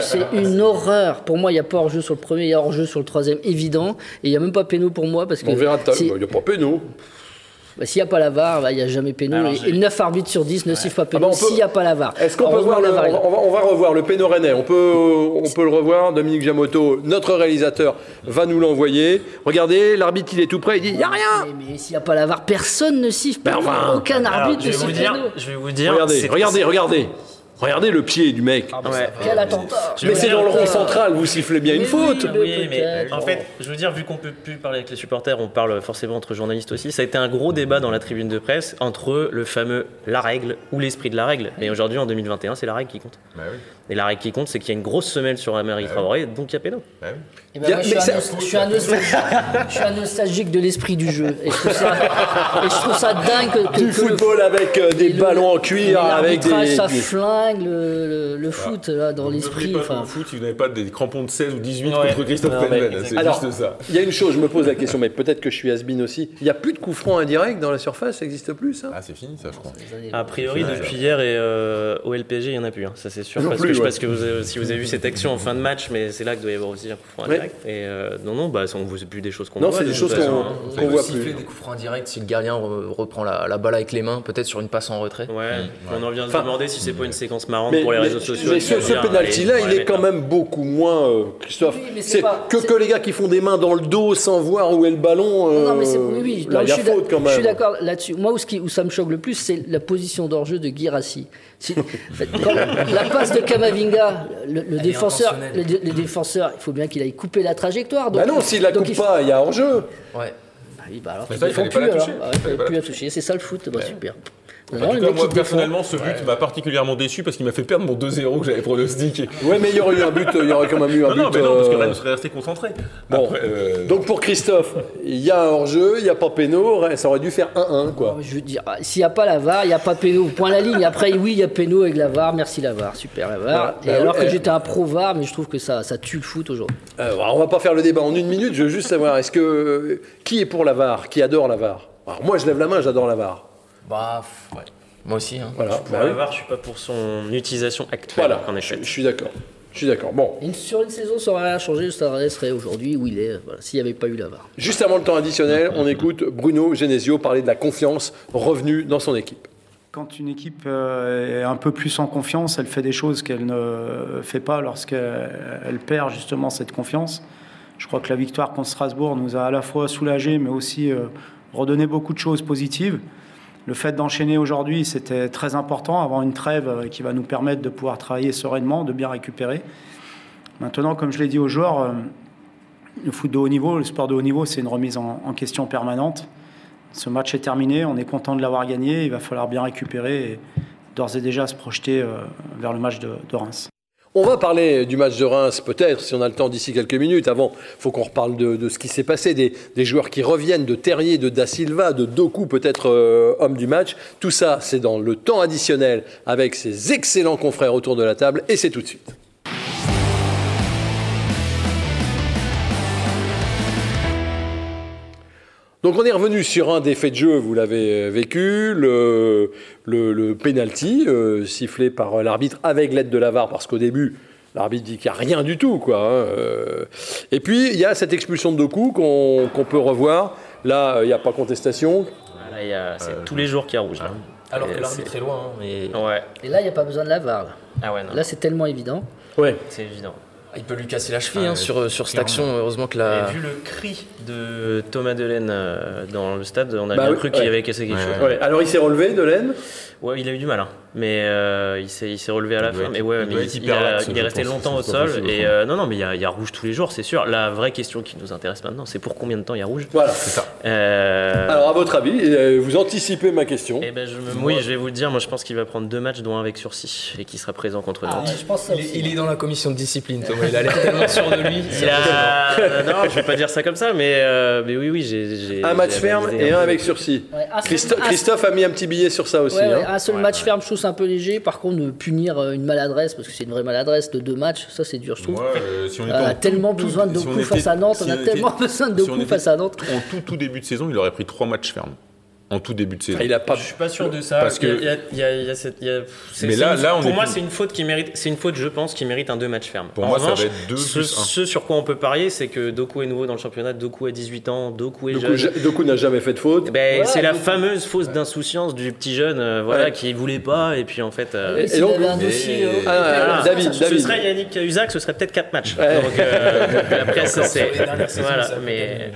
C'est une horreur. Pour moi, il n'y a pas hors-jeu sur le premier, il y a hors-jeu sur le troisième, évident. Et il n'y a même pas péno pour moi. Parce que on verra tout à l'heure. Il n'y a pas péno. Bah, s'il n'y a pas la V A R, il bah, n'y a jamais péno. Et neuf arbitres sur dix ne ouais. sifflent pas péno. Ah bah peut... S'il n'y a pas la V A R. Est-ce qu'on peut voir le... on, va, on va revoir le péno rennais. On peut, on peut le revoir. Dominique Giamotto, notre réalisateur, va nous l'envoyer. Regardez, l'arbitre, il est tout près. Il dit il n'y a rien. Mais, mais s'il n'y a pas la V A R, personne ne siffle péno. Ben enfin, aucun arbitre alors, ne siffle péno. Je vais vous dire. Regardez, c'est... regardez, regardez. Regardez le pied du mec. Ah bah ouais. Quel attentat. Mais c'est dans le rond central, vous sifflez bien mais une oui, faute. Oui, mais en fait, je veux dire, vu qu'on ne peut plus parler avec les supporters, on parle forcément entre journalistes aussi. Ça a été un gros débat dans la tribune de presse entre le fameux la règle ou l'esprit de la règle. Mais aujourd'hui, en deux mille vingt et un, c'est la règle qui compte. Bah oui. Et la règle qui compte, c'est qu'il y a une grosse semelle sur Amérique Traoré, donc il y a péno. Bah oui. Et ben moi, je, suis ça... nos... je suis un nostalgique, je suis un nostalgique de l'esprit du jeu. Et je trouve ça, et je trouve ça dingue. Que, du que football le... avec euh, des ballons en cuir, avec des. Ça flingue le, le, le foot voilà. là, dans vous l'esprit. Vous enfin... foot, si vous n'avez pas des crampons de seize ou dix-huit ouais. contre Christophe Penven, ouais, c'est alors, juste ça. Il y a une chose, je me pose la question, mais peut-être que je suis has-been aussi. Il n'y a plus de coups francs indirects dans la surface, ça n'existe plus, ça ? Ah, c'est fini, ça, je crois. A priori, depuis hier et euh, au L P G, il n'y en a plus. Hein. Ça, c'est sûr. Parce que je pense que vous avez, si vous avez vu cette action en fin de match, mais c'est là que doit y avoir aussi un coup franc indirect. Ouais. Et euh, non, non, bah, on ne voit plus des choses qu'on non, voit. Non, c'est des choses façon, qu'on, qu'on, qu'on voit plus. Des coups francs indirects si le gardien re- reprend la, la balle avec les mains, peut-être sur une passe en retrait. Ouais. Mmh. On en vient de enfin, se demander si c'est pas une séquence marrante mais, pour les réseaux mais, sociaux. Mais ce, ce pénalty-là, il est quand même beaucoup moins, euh, Christophe. Oui, c'est c'est pas, que, c'est... que les gars qui font des mains dans le dos sans voir où est le ballon. Euh, non, mais c'est oui, oui. Là, il y a faute quand même. Je suis d'accord là-dessus. Moi, où ça me choque le plus, c'est la position d'hors-jeu de Guirassy. La passe de Camavinga, le, le défenseur, le, le défenseur, il faut bien qu'il aille couper la trajectoire. Donc, bah non, s'il la coupe il pas, il faut... y a hors-jeu. Ouais. Bah oui, bah alors. Ça, il ne faut plus la toucher. Ah, il ne faut plus la toucher. C'est ça le foot. Bah, ouais. Super. Non, non, cas, moi, personnellement, ce but ouais. m'a particulièrement déçu parce qu'il m'a fait perdre mon deux zéro que j'avais pronostiqué. Ouais, mais il y aurait eu un but, il y aurait quand même eu un non, but. Non, mais non, parce que Rennes serait resté concentré. Bon. Après, euh... donc pour Christophe, il y a un hors-jeu, il n'y a pas péno, ça aurait dû faire un un, quoi. Non, je veux dire, s'il n'y a pas la V A R, il n'y a pas péno. Point la ligne. Après, oui, il y a péno avec la V A R, merci la V A R, super la V A R. Ouais, et bah, alors ouais. que j'étais un pro V A R, mais je trouve que ça, ça tue le foot aujourd'hui. Euh, on va pas faire le débat en une minute, je veux juste savoir, est-ce que euh, qui est pour la V A R, qui adore la V A R ? Alors, moi, je lève la main, j'adore la V A R. Bah, ouais. Moi aussi. Hein. Voilà. Je suis pour bah, la V A R, je suis pas pour son utilisation actuelle. Voilà, en effet. Je, je suis d'accord. Je suis d'accord. Bon. Une, sur une saison, ça aurait rien changé. Le Stade Rennais serait aujourd'hui où il est, voilà, s'il n'y avait pas eu la V A R. Juste avant le temps additionnel, on écoute Bruno Genesio parler de la confiance revenue dans son équipe. Quand une équipe est un peu plus en confiance, elle fait des choses qu'elle ne fait pas lorsqu'elle perd justement cette confiance. Je crois que la victoire contre Strasbourg nous a à la fois soulagés, mais aussi redonné beaucoup de choses positives. Le fait d'enchaîner aujourd'hui, c'était très important, avoir une trêve qui va nous permettre de pouvoir travailler sereinement, de bien récupérer. Maintenant, comme je l'ai dit aux joueurs, le foot de haut niveau, le sport de haut niveau, c'est une remise en question permanente. Ce match est terminé, on est content de l'avoir gagné, il va falloir bien récupérer et d'ores et déjà se projeter vers le match de, de Reims. On va parler du match de Reims peut-être, si on a le temps d'ici quelques minutes. Avant, il faut qu'on reparle de, de ce qui s'est passé, des, des joueurs qui reviennent, de Terrier, de Da Silva, de Doku peut-être euh, homme du match. Tout ça, c'est dans le temps additionnel avec ses excellents confrères autour de la table et c'est tout de suite. Donc on est revenu sur un des faits de jeu, vous l'avez vécu, le, le, le pénalty euh, sifflé par l'arbitre avec l'aide de la V A R, parce qu'au début, l'arbitre dit qu'il n'y a rien du tout, quoi. Hein. Et puis, il y a cette expulsion de Doku qu'on, qu'on peut revoir. Là, il n'y a pas contestation. Là, y a, c'est euh, tous les jours qu'il y a rouge. Hein. Alors que l'arbitre est loin. Hein, mais... ouais. Et là, il n'y a pas besoin de la V A R. Là, ah ouais, non. Là c'est tellement évident. Ouais. C'est évident. Il peut lui casser la cheville ah, hein, sur, sur cette action. Heureusement que la... Et vu le cri de Thomas Delaine dans le stade, on a bah bien oui, cru qu'il ouais. avait cassé quelque ouais, chose. Ouais. Ouais. Alors il s'est relevé, Delaine ? Ouais, il a eu du mal, hein. mais euh, il, s'est, il s'est relevé à la fin. Mais ouais, mais il, il, a, il est resté longtemps au sol. Et euh, non, non, mais il y, a, il y a rouge tous les jours, c'est sûr. La vraie question qui nous intéresse maintenant, c'est pour combien de temps il y a rouge ? Voilà, c'est ça. Euh... Alors à votre avis, vous anticipez ma question. Eh ben, je me... Oui, je vais vous le dire. Moi, je pense qu'il va prendre deux matchs, dont un avec sursis, et qui sera présent contre Nantes. Ah, je pense il, il est dans la commission de discipline, Thomas. Il a l'air tellement sûr de lui. Il a... non, je ne vais pas dire ça comme ça, mais, euh, mais oui, oui, j'ai. j'ai un match j'ai ferme et un avec sursis. Ouais, Christophe, seul... Christophe a mis un petit billet sur ça aussi. Ouais, hein. ouais, un seul ouais, match ouais. ferme, je trouve c'est un peu léger. Par contre, punir une maladresse, parce que c'est une vraie maladresse de deux matchs, ça c'est dur, je trouve. Ouais, euh, si on, euh, on a tellement tout, besoin de Doku si face à Nantes, si on, on a tellement était, besoin de Doku si face à Nantes. En tout, tout début de saison, il aurait pris trois matchs fermes. En tout début de saison. Ah, pas... Je suis pas sûr de ça. Parce que... il y a, il y a, il y a cette, il y a... c'est, mais là, c'est une... là, on pour est moi, plus... c'est une faute qui mérite. C'est une faute, je pense, qui mérite un deux matchs fermes. Pour en moi, revanche, ça va être deux ce, plus un. Ce sur quoi on peut parier, c'est que Doku est nouveau dans le championnat. Doku a dix-huit ans. Doku est Doku, jeune. Je... Doku n'a jamais fait de faute. Ben, ouais, c'est la Doku. fameuse fausse d'insouciance du petit jeune, euh, voilà, ouais. qui voulait pas, et puis en fait. Euh... Et, et, et donc, donc dossier, et... Ah, ah, voilà. David, ce David. serait Yannick Cahuzac, ce serait peut-être quatre matchs. Après, ça c'est. Voilà, mais.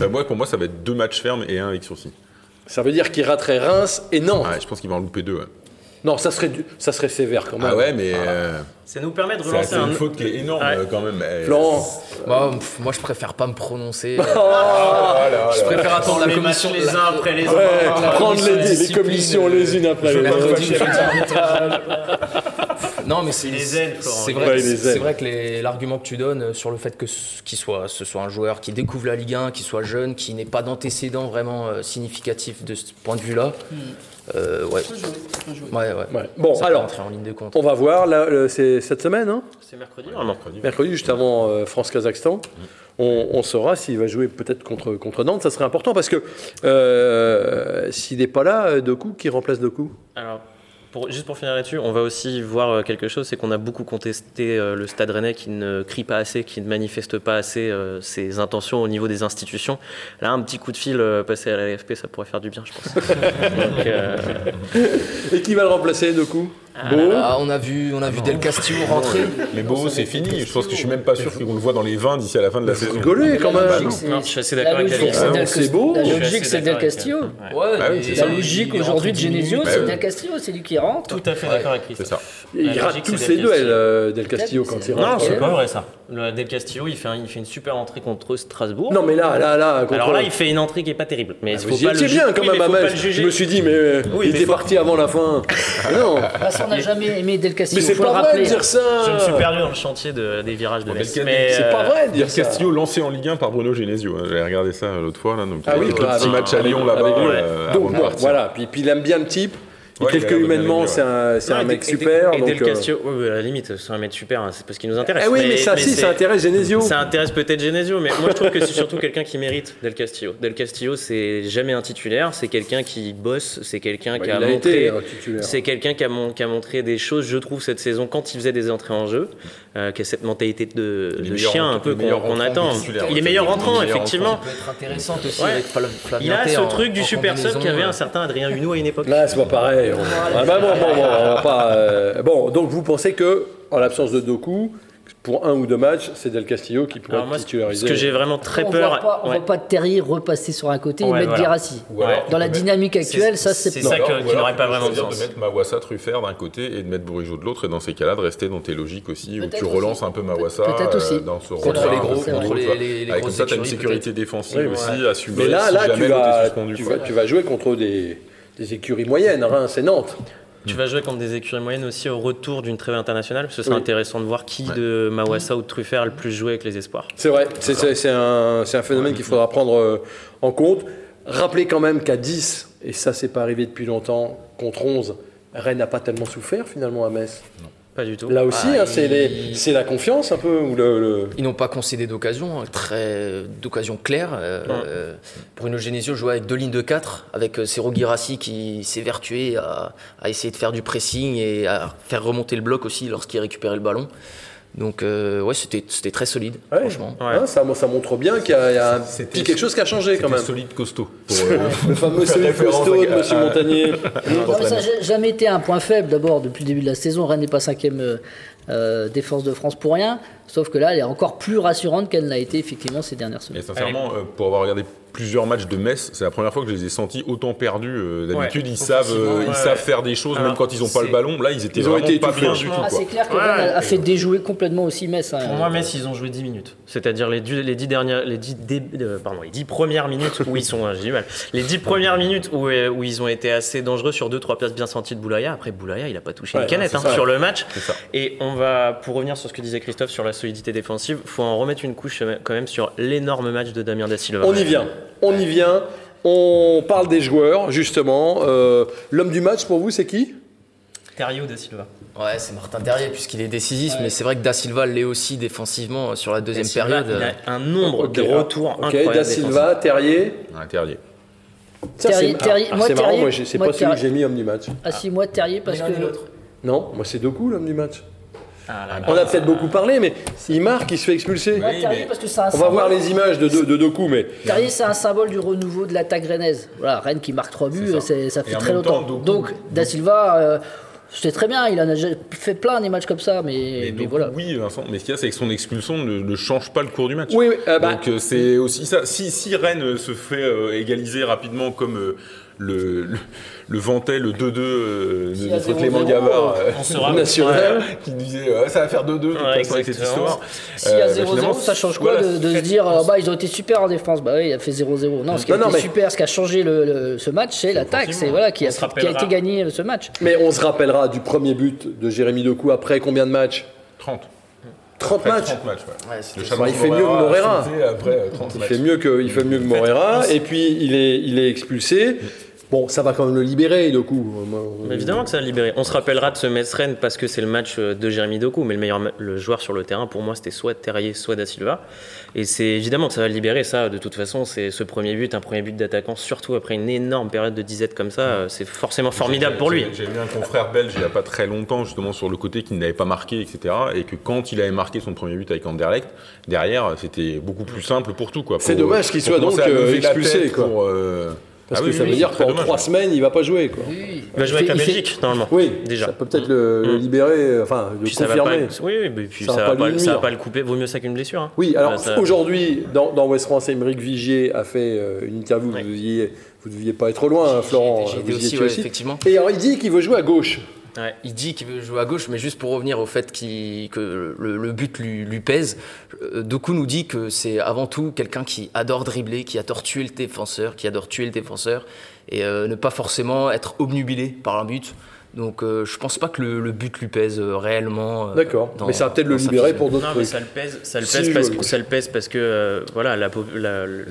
Ben moi, pour moi, ça va être deux matchs fermes et un avec sursis. Ça veut dire qu'il raterait Reims et Nantes. Ouais, je pense qu'il va en louper deux. Ouais. Non, ça serait, du... ça serait sévère quand même. Ah ouais, mais... Ah. Euh... Ça nous permet de relancer un... C'est une faute qui est énorme ah ouais. quand même. Florent bah, moi, je préfère pas me prononcer. Oh, voilà, je préfère voilà. attendre la commission les uns après les ouais, autres. La prendre la les, les commissions euh, les unes après les autres. Non, mais c'est... Les ailes, Florent. C'est vrai, ouais, c'est, c'est vrai que les, l'argument que tu donnes sur le fait que ce, qu'il soit, ce soit un joueur qui découvre la Ligue un, qui soit jeune, qui n'ait pas d'antécédent vraiment euh, significatif de ce point de vue-là... Hmm. Euh, ouais. Ouais, ouais. ouais. Bon, ça alors, en ligne de compte. On va voir. Là, le, c'est cette semaine, hein ? C'est mercredi. Ouais, mercredi. Mercredi, juste avant euh, France-Kazakhstan. Mmh. On, on saura s'il va jouer peut-être contre, contre Nantes. Ça serait important parce que euh, s'il n'est pas là, Doku, qui remplace Doku ? Alors, pour, juste pour finir là-dessus, on va aussi voir quelque chose. C'est qu'on a beaucoup contesté euh, le Stade Rennais qui ne crie pas assez, qui ne manifeste pas assez euh, ses intentions au niveau des institutions. Là, un petit coup de fil euh, passé à la L F P, ça pourrait faire du bien, je pense. Donc, euh... Et qui va le remplacer, Doku ? Ah Beau. Là, on a vu, on a vu Del Castillo rentrer. Mais Beau, c'est fini. Je pense que je suis même pas sûr qu'on le voit dans les vingt d'ici à la fin de la saison. Rigoler quand même. Bah, c'est... Non, je suis assez d'accord avec David. C'est, c'est Beau. La logique, c'est Del Castillo. Ouais. Bah oui, c'est la ça. logique aujourd'hui de Genesio, bah c'est oui. Del Castillo, c'est lui qui rentre. Tout à fait ouais. d'accord avec Christophe. Il rate tous ses duels, Del Castillo quand il rentre. Non, c'est pas vrai ça. Del Castillo, il fait, il fait une super entrée contre Strasbourg. Non, mais là, là, là. Alors là, il fait une entrée qui est pas terrible. Mais il faut pas le juger. Je me suis dit, mais il était parti avant la fin. Non. On n'a jamais aimé Del Castillo. Mais c'est pas vrai de dire ça. Je me suis perdu dans le chantier de, des virages de Metz. Mais c'est euh... pas vrai de dire Del ça. Castillo lancé en Ligue un par Bruno Genesio. J'avais regardé ça l'autre fois. Là, donc, ah oui, avec le petit match à Lyon là-bas. Euh, donc bon, voilà. Puis, puis il aime bien le type. ouais, tel que humainement, c'est un, c'est non, un mec et super. Et donc, et Del Castillo, euh... ouais, à la limite, c'est un mec super, hein, c'est parce qu'il nous intéresse. Eh oui, mais, mais ça, mais si, ça intéresse Genesio. Ça intéresse peut-être Genesio, mais moi je trouve que c'est surtout quelqu'un qui mérite Del Castillo. Del Castillo, c'est jamais un titulaire, c'est quelqu'un qui bosse, c'est quelqu'un bah, qui a montré, été, c'est quelqu'un qui a, mon, qui a montré des choses, je trouve, cette saison quand il faisait des entrées en jeu, euh, qui a cette mentalité de, de chien un peu qu'on, qu'on attend. Il est meilleur entrant, effectivement. Il a ce truc du super sub qu'avait un certain Adrien Huneau à une époque. Là, c'est pas pareil. On... Ah bah bon, bon, bon, on va pas, euh... bon, donc vous pensez que, en l'absence de Doku, pour un ou deux matchs, c'est Del Castillo qui pourrait moi, titulariser. Parce que j'ai vraiment très on peur. Pas, on ne ouais. va pas Terrier repasser sur un côté ouais, et mettre voilà. Guirassy. Ouais. Dans la mettre, dynamique actuelle, c'est, ça c'est, c'est ça que, voilà, qui n'aurait pas vraiment de sens. De mettre Maouassa, Truffert d'un côté et de mettre Bourigeaud de l'autre, et dans ces cas-là de rester dans tes logiques aussi, peut-être où tu relances aussi. Un peu Maouassa euh, dans ce rôle. Contre les gros, contre les grosses. Comme ça, tu as une sécurité défensive aussi assumée. Mais là, tu vas jouer contre des. Des écuries moyennes, Reims et Nantes. Tu vas jouer contre des écuries moyennes aussi au retour d'une trêve internationale. Ce sera oui. intéressant de voir qui ouais. de Maouassa ou de Truffert a le plus joué avec les espoirs. C'est vrai, c'est, c'est, c'est, un, c'est un phénomène ouais. qu'il faudra prendre en compte. Rappelez quand même qu'à dix, et ça c'est pas arrivé depuis longtemps, contre onze, Rennes n'a pas tellement souffert finalement à Metz. Non. Pas du tout. Là aussi, ah, hein, c'est, les, c'est la confiance un peu. Ou le, le... Ils n'ont pas concédé d'occasion, très, d'occasion claire. Euh, Bruno Genesio jouait avec deux lignes de quatre, avec Serhou Guirassy qui s'évertuait à, à essayer de faire du pressing et à faire remonter le bloc aussi lorsqu'il récupérait le ballon. Donc, euh, ouais, c'était, c'était très solide, ouais. franchement. Ouais. Ah, ça, ça montre bien qu'il y a, y a un petit quelque chose qui a changé quand même. Solide costaud. Pour, euh, le fameux solide costaud de Monsieur Montagnier. Non, mais ça n'a jamais été un point faible. D'abord, depuis le début de la saison, Rennes n'est pas cinquième euh, défense de France pour rien. Sauf que là, elle est encore plus rassurante qu'elle l'a été effectivement ces dernières semaines. Et sincèrement, euh, pour avoir regardé plusieurs matchs de Metz, c'est la première fois que je les ai sentis autant perdus. Euh, d'habitude, ouais, ils savent, euh, ils ouais, savent ouais. faire des choses, Alors, même quand ils n'ont pas le ballon. Là, ils étaient ils vraiment été pas bien du tout. Ah, c'est clair que ouais, Rennes a fait déjouer complètement aussi Metz. Pour hein, moi, Metz, ils ont joué dix minutes. C'est-à-dire les dix premières minutes où ils sont. J'ai du mal. Les dix premières minutes où, euh, où ils ont été assez dangereux sur deux, trois places bien senties de Boulaya. Après, Boulaya, il n'a pas touché ouais, une canette hein, sur le match. Et on va, pour revenir sur ce que disait Christophe sur la solidité défensive, faut en remettre une couche quand même sur l'énorme match de Damien Da Silva. On y vient, on y vient, on parle des joueurs justement. Euh, l'homme du match pour vous, c'est qui ? Terrier ou Da Silva ? Ouais, c'est Martin Terrier puisqu'il est décisif, ouais. mais c'est vrai que Da Silva l'est aussi défensivement sur la deuxième période. Il a un nombre okay. de retours okay. incroyable. Da Silva, Terrier. Ah, Terrier. Ça, Terrier, c'est, Terrier. Ah, moi, c'est Terrier, marrant, moi je, c'est moi, pas Terrier. Celui que j'ai mis homme du match. Ah, ah. si, moi Terrier parce que l'autre. Non, moi c'est Doku l'homme du match. Ah là là, on a peut-être beaucoup parlé, mais il marque, il se fait expulser. Oui, oui, mais... parce que c'est un on symbole. Va voir les images de, de, de Doku, mais Terrier, c'est un symbole du renouveau de l'attaque rennaise. Voilà, Rennes qui marque trois buts, c'est ça. C'est, ça fait et très longtemps. Temps, Doku, Donc Da Silva, euh, c'était très bien. Il en a déjà fait plein des matchs comme ça, mais, mais, mais Doku, voilà. Oui, Vincent. Mais ce qu'il y a, c'est que son expulsion ne, ne change pas le cours du match. Oui, oui euh, bah, donc c'est aussi ça. Si, si Rennes se fait euh, égaliser rapidement, comme euh, le, le le vantait le deux deux euh, de notre Clément Gavard euh, national qui disait euh, ça va faire deux deux ouais, avec cette histoire. S'il y a zéro zéro, euh, ça change quoi voilà, de, de se dire oh, bah, ils ont été super en défense, bah oui, il a fait zéro zéro. Non, ce qui non, a non, été mais... super, ce qui a changé le, le, ce match, c'est, c'est l'attaque, c'est, voilà, qui, a, qui a été gagné ce match. Mais on se rappellera du premier but de Jérémy Doku après combien de matchs ? trente trente après, matchs, trente matchs ouais. Ouais, le bah, il fait mieux que Moreira. Il fait mieux que Moreira et puis il est expulsé. Bon, ça va quand même le libérer, Doku. Mais évidemment que ça va le libérer. On se rappellera de ce Metz-Rennes parce que c'est le match de Jérémy Doku, mais le meilleur le joueur sur le terrain, pour moi, c'était soit Terrier, soit Da Silva. Et c'est évidemment que ça va le libérer, ça. De toute façon, c'est ce premier but, un premier but d'attaquant, surtout après une énorme période de disette comme ça, c'est forcément formidable j'ai, pour lui. J'ai, j'ai vu un confrère belge il n'y a pas très longtemps, justement, sur le côté qui n'avait pas marqué, et cetera. Et que quand il avait marqué son premier but avec Anderlecht, derrière, c'était beaucoup plus simple pour tout. Quoi, pour, c'est dommage qu'il soit donc euh, expulsé. Quoi. Pour, euh, Parce ah que oui, ça oui, veut oui, dire qu'en trois semaines, il va pas jouer. Quoi. Oui. Il va jouer avec la Belgique, normalement. Oui, déjà. Ça peut peut-être le, le libérer, enfin, le puis confirmer. Ça va pas, oui, oui, mais puis ça, ça va, va, pas, ça va pas le couper. Vaut mieux ça qu'une blessure. Hein. Oui, alors ça, aujourd'hui, dans, dans West France, Aymeric Vigier a fait une interview. Oui. Vous deviez, vous deviez pas être loin, Florent. J'ai, j'ai vous aussi, ouais, aussi, effectivement. Et alors, il dit qu'il veut jouer à gauche. Ouais, il dit qu'il veut jouer à gauche, mais juste pour revenir au fait qu'il, que le, le but lui, lui pèse, Doku nous dit que c'est avant tout quelqu'un qui adore dribbler, qui adore tuer le défenseur, qui adore tuer le défenseur, et euh, ne pas forcément être obnubilé par un but. Donc euh, je pense pas que le, le but lui pèse euh, réellement. Euh, D'accord. Dans, mais ça va peut-être le libérer pour d'autres non, trucs. Mais ça le pèse, ça le pèse si, parce que ça le pèse parce que euh, voilà la, la, la,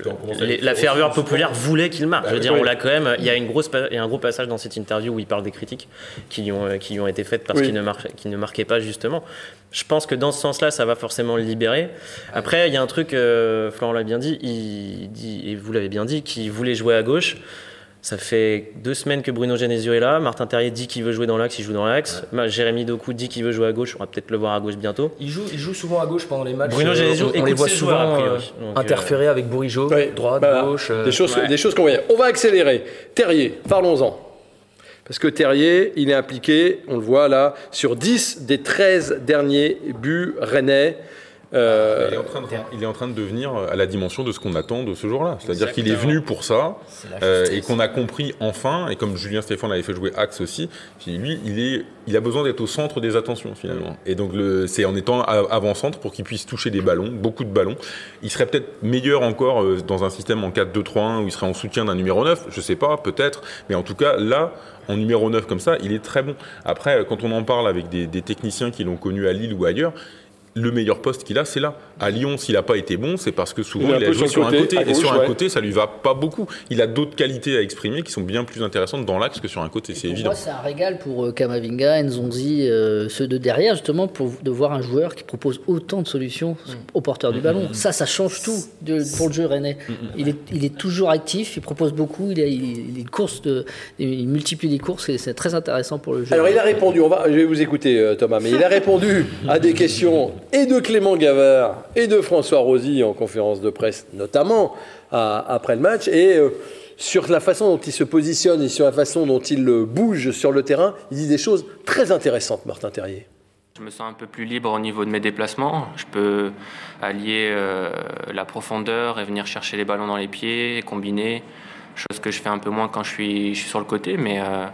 la ferveur populaire voulait qu'il marque. Bah, je veux dire, oui. on l'a quand même. Il y a une grosse, il y a un gros passage dans cette interview où il parle des critiques qui lui ont, qui lui ont été faites parce oui. qu'il ne marquait, qu'il ne marquait pas justement. Je pense que dans ce sens-là, ça va forcément le libérer. Après, il y a un truc, euh, Florent l'a bien dit, il dit, et vous l'avez bien dit, qu'il voulait jouer à gauche. Ça fait deux semaines que Bruno Genesio est là. Martin Terrier dit qu'il veut jouer dans l'axe, il joue dans l'axe. Ouais. Jérémy Doku dit qu'il veut jouer à gauche. On va peut-être le voir à gauche bientôt. Il joue, il joue souvent à gauche pendant les matchs. Bruno Genesio, on, on les voit souvent euh, interférer euh... avec Bourigeaud, ouais. droite, bah, gauche. Euh... Des choses, ouais. des choses qu'on voyait. On va accélérer. Terrier, parlons-en. Parce que Terrier, il est impliqué, on le voit là, sur dix des treize derniers buts rennais. Euh, il, est en train de, il est en train de devenir à la dimension de ce qu'on attend de ce jour-là. C'est-à-dire Exactement. qu'il est venu pour ça euh, et qu'on a compris enfin, et comme Julien Stéphan l'avait fait jouer axe aussi, lui, il, est, il a besoin d'être au centre des attentions finalement. Et donc le, c'est en étant avant-centre pour qu'il puisse toucher des ballons, beaucoup de ballons. Il serait peut-être meilleur encore dans un système en quatre deux trois un où il serait en soutien d'un numéro neuf, je sais pas, peut-être, mais en tout cas là, en numéro neuf comme ça, il est très bon. Après, quand on en parle avec des, des techniciens qui l'ont connu à Lille ou ailleurs, le meilleur poste qu'il a, c'est là. À Lyon, s'il n'a pas été bon, c'est parce que souvent, il, il a joué sur côté, un côté. Et gauche, sur un ouais. côté, ça ne lui va pas beaucoup. Il a d'autres qualités à exprimer qui sont bien plus intéressantes dans l'axe que sur un côté, et c'est évident. Moi, c'est un régal pour Camavinga, Nzonzi, euh, ceux de derrière, justement, pour, de voir un joueur qui propose autant de solutions mmh. aux porteurs du ballon. Mmh. Ça, ça change tout de, pour le jeu rennais. Mmh. Il, est, il est toujours actif, il propose beaucoup, il, a, il, il, course de, il multiplie les courses, et c'est très intéressant pour le jeu. Alors, il a répondu, on va, je vais vous écouter, Thomas, mais il a répondu à des questions et de Clément Gavard et de François Rosy en conférence de presse notamment à, après le match, et euh, sur la façon dont il se positionne et sur la façon dont il bouge sur le terrain, il dit des choses très intéressantes, Martin Terrier. Je me sens un peu plus libre au niveau de mes déplacements. Je peux allier euh, la profondeur et venir chercher les ballons dans les pieds, et combiner, chose que je fais un peu moins quand je suis, je suis sur le côté, mais euh,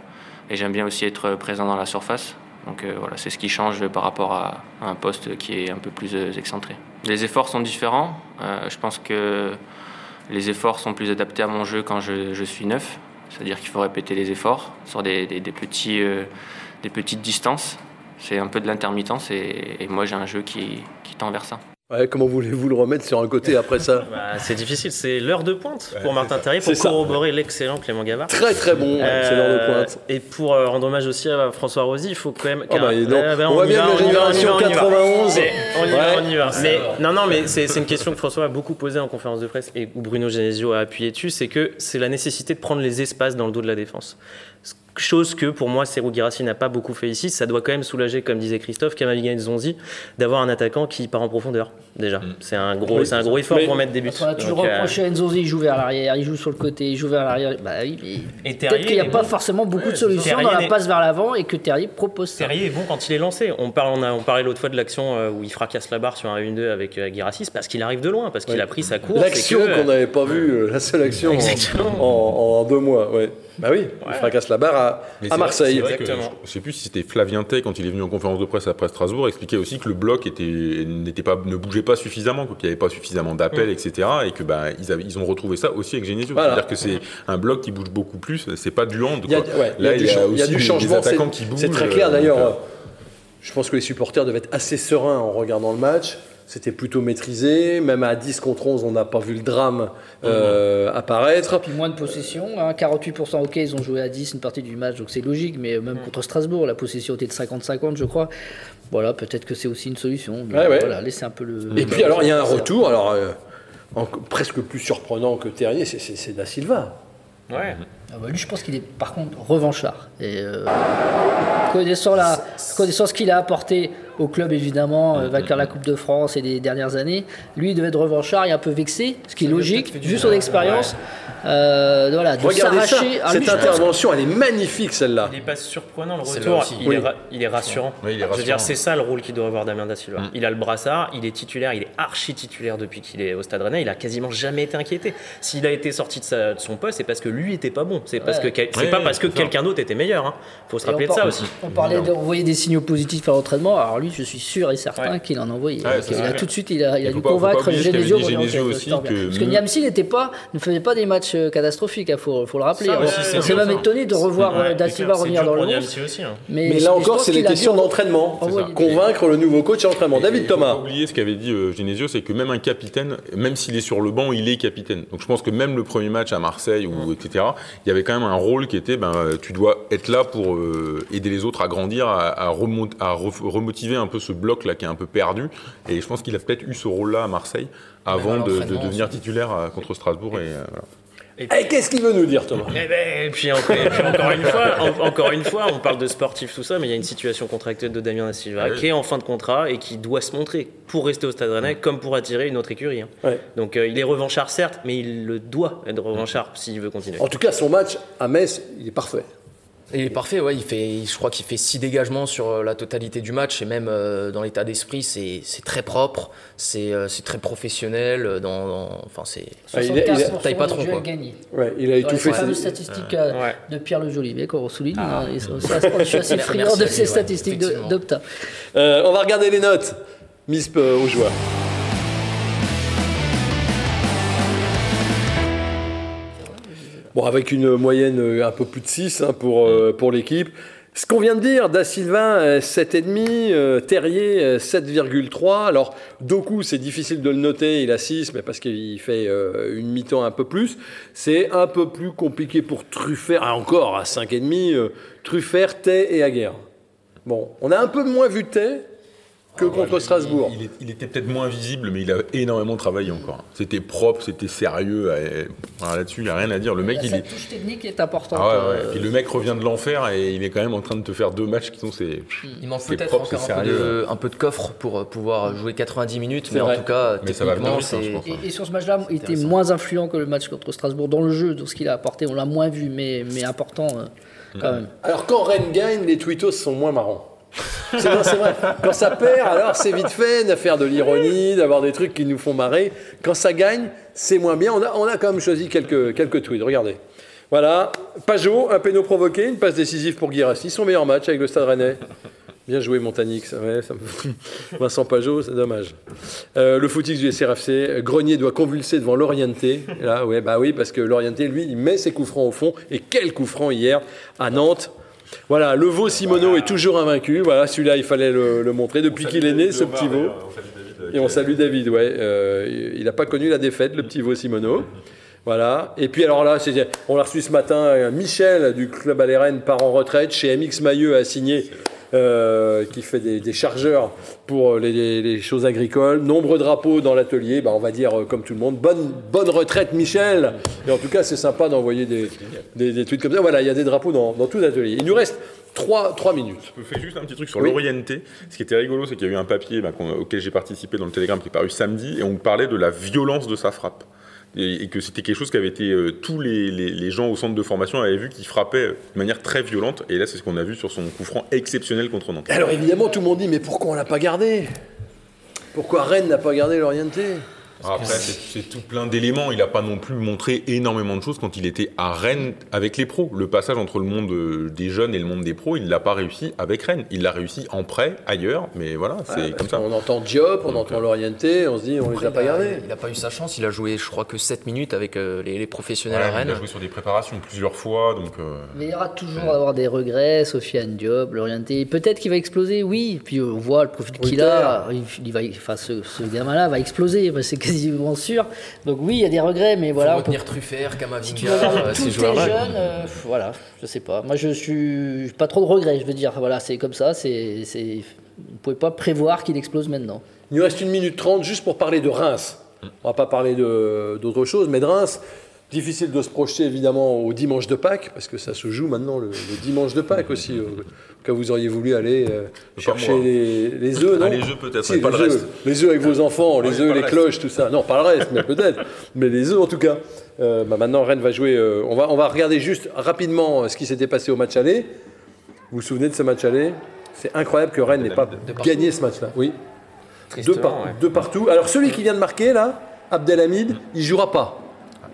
et j'aime bien aussi être présent dans la surface. Donc euh, voilà, c'est ce qui change par rapport à, à un poste qui est un peu plus euh, excentré. Les efforts sont différents. Euh, je pense que les efforts sont plus adaptés à mon jeu quand je, je suis neuf. C'est-à-dire qu'il faut répéter les efforts sur des, des, des, petits, euh, des petites distances. C'est un peu de l'intermittence et, et moi j'ai un jeu qui, qui tend vers ça. Ouais, comment voulez-vous le remettre sur un côté après ça? Bah, c'est difficile, c'est l'heure de pointe ouais, pour Martin Terrier, pour c'est corroborer ça. L'excellent Clément Gavard. Très très bon, euh, c'est l'heure de pointe. Et pour euh, rendre hommage aussi à François Rosy, il faut quand même... Oh bah, euh, bah, on, on va bien de la génération quatre-vingt-onze. On y va, on y va. Mais, non, non, mais c'est, c'est une question que François a beaucoup posée en conférence de presse et où Bruno Genesio a appuyé dessus, c'est que c'est la nécessité de prendre les espaces dans le dos de la défense. Chose que, pour moi, Serhou Guirassy n'a pas beaucoup fait ici. Ça doit quand même soulager, comme disait Christophe, Camavinga et Nzonzi, d'avoir un attaquant qui part en profondeur, déjà. Mmh. C'est un gros, oui, c'est un gros effort mais pour mettre des buts. On a toujours reproché euh... à Nzonzi, il joue vers l'arrière, il joue sur le côté, il joue vers l'arrière. Bah, il... et Terrier, peut-être qu'il n'y a pas bon. forcément beaucoup ouais, de solutions dans la passe est... vers l'avant et que Terrier propose ça. Terrier est bon quand il est lancé. On, parle, on, a, on parlait l'autre fois de l'action où il fracasse la barre sur un un deux avec euh, Guirassy, parce qu'il arrive de loin, parce qu'il ouais. a pris sa course. L'action que... qu'on n'avait pas vue, la seule action en, en, en deux mois, ouais. Bah oui, ouais. il fracasse la barre à, à Marseille. Vrai, que, je ne sais plus si c'était Flavien Tait, quand il est venu en conférence de presse après Strasbourg, expliquait aussi que le bloc était, n'était pas, ne bougeait pas suffisamment, qu'il n'y avait pas suffisamment d'appels, mmh. et cetera. Et qu'ils bah, ils ont retrouvé ça aussi avec Genesio. Voilà. C'est-à-dire que c'est un bloc qui bouge beaucoup plus, c'est pas du hand. Quoi. Il y a, ouais, Là, il y a, il y a, du, il y a aussi des, changement, des attaquants qui bougent. C'est très clair d'ailleurs. Euh, je pense que les supporters devaient être assez sereins en regardant le match. C'était plutôt maîtrisé, même à dix contre onze, on n'a pas vu le drame euh, mmh. apparaître. Et puis moins de possession, hein, quarante-huit pour cent, ok, ils ont joué à dix une partie du match, donc c'est logique, mais même contre Strasbourg, la possession était de cinquante cinquante, je crois. Voilà, peut-être que c'est aussi une solution. Mais ouais, ouais. Voilà, laissez un peu le... Et le puis alors, il y a un retour, alors, euh, en, presque plus surprenant que Terrier, c'est, c'est, c'est Da Silva. Ouais. Ah bah lui, je pense qu'il est par contre revanchard. Et euh, connaissant, la, connaissant ce qu'il a apporté au club, évidemment, euh, vainqueur de la Coupe de France et des dernières années, lui, il devait être revanchard et un peu vexé, ce qui est logique, vu son expérience. Euh, voilà, de regardez ça, à cette lui, intervention, elle est magnifique, celle-là. Il n'est pas surprenant, le retour, il, oui. est ra- il est rassurant. Oui, il est rassurant. Je veux dire, c'est ça le rôle qu'il doit avoir Damien Da Silva. Mm. Il a le brassard, il est titulaire, il est archi-titulaire depuis qu'il est au Stade Rennais, il n'a quasiment jamais été inquiété. S'il a été sorti de, sa, de son poste, c'est parce que lui n'était pas bon. bon. C'est, ouais. parce que quel... c'est ouais, pas ouais, parce que quelqu'un d'autre était meilleur. Hein. Faut se rappeler par... de ça aussi. On parlait d'envoyer de des signaux positifs à l'entraînement. Alors lui, je suis sûr et certain ouais. qu'il en a envoyé. Ouais, il a tout de suite, il a, il a dû pas, convaincre Genesio. Parce que Niamsi n'était pas, ne faisait pas des matchs catastrophiques. Il faut, faut le rappeler. C'est même étonné de revoir Da Silva revenir dans le monde. Mais là encore, c'est des questions d'entraînement. Convaincre le nouveau coach d'entraînement. David Thomas. Faut pas oublier ce qu'avait dit Genesio, c'est que même un capitaine, même s'il est sur le banc, il est capitaine. Donc je pense que même le premier match à Marseille ou et cetera, il y avait quand même un rôle qui était, ben, tu dois être là pour euh, aider les autres à grandir, à, à, remont, à remotiver un peu ce bloc là qui est un peu perdu. Et je pense qu'il a peut-être eu ce rôle là à Marseille avant de, de devenir titulaire contre Strasbourg. Et euh, voilà. Et, puis, et qu'est-ce qu'il veut nous dire, Thomas ? Et, ben, et puis, en, et puis encore, une fois, en, encore une fois, on parle de sportif, tout ça, mais il y a une situation contractuelle de Damien Da Silva oui. qui est en fin de contrat et qui doit se montrer pour rester au Stade Rennais comme pour attirer une autre écurie. Hein. Oui. Donc euh, il est revanchard, certes, mais il le doit être revanchard s'il veut continuer. En tout cas, son match à Metz, il est parfait. Il est parfait, ouais, il fait, je crois qu'il fait six dégagements sur la totalité du match et même euh, dans l'état d'esprit, c'est, c'est très propre, c'est, euh, c'est très professionnel, dans, dans, enfin c'est... Ouais, il a, il taille pas trop, quoi. Ouais, il a étouffé... C'est une statistique ouais. de Pierre Le Jolivet qu'on souligne, ah. hein, ça, ça, je suis assez friand de ces ouais, statistiques d'Opta. Euh, on va regarder les notes mises aux joueurs. Bon, avec une moyenne un peu plus de six hein, pour, euh, pour l'équipe. Ce qu'on vient de dire, Da Silva, sept virgule cinq, euh, Terrier, sept virgule trois. Alors, Doku, c'est difficile de le noter, il a six, mais parce qu'il fait euh, une mi-temps un peu plus. C'est un peu plus compliqué pour Truffert, ah, encore à cinq virgule cinq, euh, Truffert, Tait et Aguerre. Bon, on a un peu moins vu Tait que ah, contre ouais, Strasbourg. Il, il, il était peut-être moins visible, mais il a énormément travaillé encore. C'était propre, c'était sérieux. Alors là-dessus, il n'y a rien à dire. Le mec, il est... Cette touche technique est importante. Ah ouais, ouais. Euh... Et le mec revient de l'enfer et il est quand même en train de te faire deux matchs qui sont... Ses... Il manque peut-être propre, encore un peu, de, un peu de coffre pour pouvoir jouer quatre-vingt-dix minutes, mais en tout cas, mais ça va bien, c'est... Je pense, ouais. et, et sur ce match-là, c'est il était moins influent que le match contre Strasbourg dans le jeu, dans ce qu'il a apporté. On l'a moins vu, mais, mais important euh, quand mmh. même. Alors quand Rennes gagne, les tweetos sont moins marrants. C'est vrai, c'est vrai. Quand ça perd, alors c'est vite fait de faire de l'ironie, d'avoir des trucs qui nous font marrer. Quand ça gagne, c'est moins bien. On a, on a quand même choisi quelques, quelques tweets. Regardez. Voilà. Pigeot, un péno provoqué, une passe décisive pour Guirassy. Son meilleur match avec le Stade Rennais. Bien joué, Montanix. Ouais, ça me... Vincent Pigeot, c'est dommage. Euh, le footix du S R F C. Grenier doit convulser devant Lorienté. Là, ouais, bah oui, parce que Lorienté, lui, il met ses coups francs au fond. Et quel coup franc hier à Nantes. Voilà, le veau Simoneau voilà. est toujours invaincu. Voilà, celui-là, il fallait le, le montrer. Depuis qu'il est né, ce petit veau. Et on salue David, ouais. Euh, il n'a pas connu la défaite, le petit veau Simoneau. Voilà. Et puis, alors là, c'est, on l'a reçu ce matin. Michel, du club Alérène, part en retraite. Chez M X Mailleux, a signé, euh, qui fait des, des chargeurs pour les, les, les choses agricoles. Nombreux drapeaux dans l'atelier. Bah, on va dire, comme tout le monde, bonne, bonne retraite, Michel. Et en tout cas, c'est sympa d'envoyer des, des, des tweets comme ça. Voilà, il y a des drapeaux dans, dans tout l'atelier. Il nous reste... Trois, trois minutes. Je peux faire juste un petit truc sur oui. l'Orienté. Ce qui était rigolo, c'est qu'il y a eu un papier bah, auquel j'ai participé dans le Telegram qui est paru samedi, et on parlait de la violence de sa frappe. Et, et que c'était quelque chose qui avait été... Euh, tous les, les, les gens au centre de formation avaient vu qu'il frappait de manière très violente, et là, c'est ce qu'on a vu sur son coup franc exceptionnel contre Nantes. Alors évidemment, tout le monde dit, mais pourquoi on ne l'a pas gardé ? Pourquoi Rennes n'a pas gardé l'Orienté ? Après, c'est, c'est tout plein d'éléments. Il n'a pas non plus montré énormément de choses quand il était à Rennes avec les pros. Le passage entre le monde des jeunes et le monde des pros, il ne l'a pas réussi avec Rennes. Il l'a réussi en prêt, ailleurs, mais voilà, c'est ah, comme ça. On entend Diop, on Donc, entend Lorienté, on se dit, on ne les a pas gardés. Il n'a pas eu sa chance. Il a joué, je crois, que sept minutes avec euh, les, les professionnels voilà, à Rennes. Il a joué sur des préparations plusieurs fois. Donc, euh, mais il y aura toujours ouais. à avoir des regrets. Sofiane Diop, Lorienté, peut-être qu'il va exploser, oui. Puis on voit le profil qu'il a. Il va, enfin, ce, ce gamin-là va exploser. C'est quasiment sûr. Donc oui, il y a des regrets, mais voilà. Faut retenir peut... Truffert, Camavinga, si tous tes jeunes, euh, voilà, je sais pas. Moi, je suis pas trop de regrets, je veux dire. Voilà, c'est comme ça. C'est, c'est... Vous pouvez pas prévoir qu'il explose maintenant. Il nous reste une minute trente juste pour parler de Reims. On va pas parler de, d'autre chose, mais de Reims. Difficile de se projeter évidemment au dimanche de Pâques, parce que ça se joue maintenant le, le dimanche de Pâques aussi. Quand vous auriez voulu aller euh, chercher les, les œufs, non ah, les œufs peut-être, si, mais pas le reste. Œufs, les œufs avec vos enfants, les œufs, les cloches, tout ça. Non, pas le reste, mais peut-être. Mais les œufs en tout cas. Euh, bah, maintenant, Rennes va jouer. Euh, on, va, on va regarder juste rapidement ce qui s'était passé au match aller. Vous vous souvenez de ce match aller ? C'est incroyable que Rennes n'ait pas gagné ce match-là. Oui. De, par, ouais. de partout. Alors celui qui vient de marquer là, Abdelhamid, il jouera pas.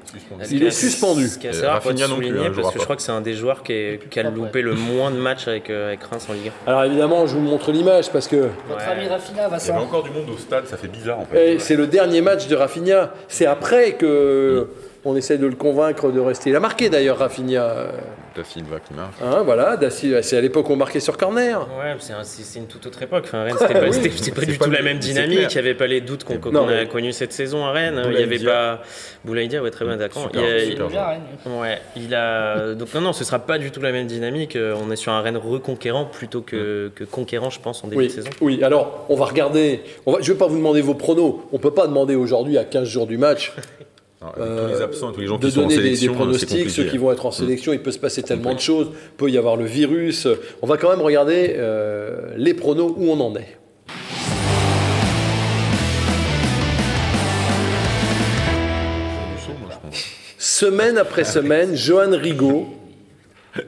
suspendu. Il est suspendu. Ce qui est assez rare de souligner, parce que pas. je crois que c'est un des joueurs qui, est, qui a loupé le moins de matchs avec, avec Reims en Ligue un. Alors évidemment, je vous montre l'image parce que... Ouais. Notre ami Rafinha va s'en... Il y a encore du monde au stade, ça fait bizarre en fait. Et c'est le dernier match de Rafinha. C'est après que... Mmh. On essaie de le convaincre de rester. Il a marqué d'ailleurs Rafinha. Da Silva qui marque. Hein, voilà, da Silva, c'est à l'époque où on marquait sur corner. Ouais, c'est, un, c'est une toute autre époque. Enfin, Rennes, c'était pas, oui, c'était, c'était pas du pas tout la même dynamique. Il n'y avait pas les doutes qu'on, qu'on a connus cette saison à Rennes. Boulaïdia. Il n'y avait pas. Boulaïdia, ouais, très bien, d'accord. Super, il a, super il, bien. Ouais, il a. Donc, non, non, ce ne sera pas du tout la même dynamique. On est sur un Rennes reconquérant plutôt que, que conquérant, je pense, en début oui, de saison. Oui, alors, on va regarder. On va, je ne vais pas vous demander vos pronos. On ne peut pas demander aujourd'hui, à quinze jours du match. Alors, euh, tous les absents, tous les gens de qui donner sont en des, des pronostics, ceux qui vont être en sélection, mmh. il peut se passer c'est tellement compliqué. de choses, il peut y avoir le virus. On va quand même regarder euh, les pronos où on en est. Semaine après semaine, Johan Rigaud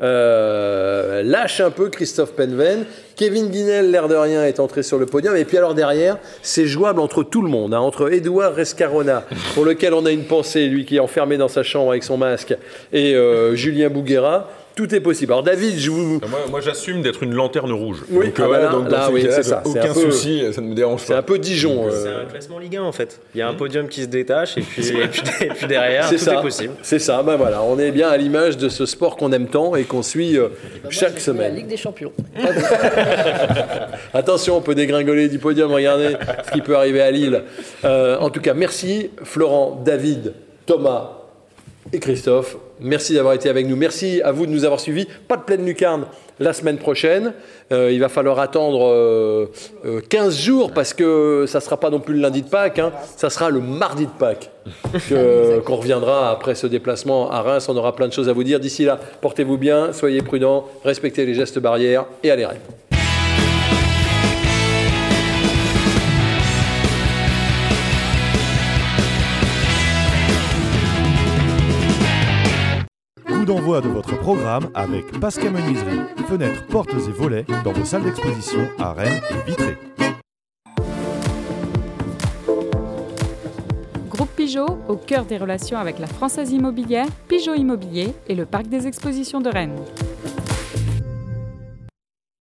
euh, lâche un peu Christophe Penven. Kevin Guinel, l'air de rien, est entré sur le podium. Et puis alors derrière, c'est jouable entre tout le monde, hein, entre Edouard Rescarona, pour lequel on a une pensée, lui qui est enfermé dans sa chambre avec son masque, et euh, Julien Bouguera. Tout est possible. Alors David, je vous... Moi, moi j'assume d'être une lanterne rouge. Oui, donc, ah bah là, donc, là, là oui, c'est ça. Aucun c'est un peu, souci, ça ne me dérange pas. C'est un peu Dijon. C'est euh... un classement Ligue un en fait. Il y a un podium qui se détache et puis, et puis, et puis derrière, c'est tout ça. Est possible. C'est ça, ben voilà. On est bien à l'image de ce sport qu'on aime tant et qu'on suit euh, bah chaque moi, semaine. La Ligue des Champions. Attention, on peut dégringoler du podium, regardez ce qui peut arriver à Lille. Euh, en tout cas, merci Florent, David, Thomas et Christophe. Merci d'avoir été avec nous. Merci à vous de nous avoir suivis. Pas de pleine lucarne la semaine prochaine. Euh, il va falloir attendre euh, euh, quinze jours parce que ça ne sera pas non plus le lundi de Pâques. Hein. Ça sera le mardi de Pâques que, qu'on reviendra après ce déplacement à Reims. On aura plein de choses à vous dire. D'ici là, portez-vous bien, soyez prudents, respectez les gestes barrières et allez Rennes. D'envoi de votre programme avec Pasca Menuiserie, fenêtres, portes et volets dans vos salles d'exposition à Rennes et Vitré. Groupe Pigeot, au cœur des relations avec la Française Immobilière, Pigeot Immobilier et le Parc des Expositions de Rennes.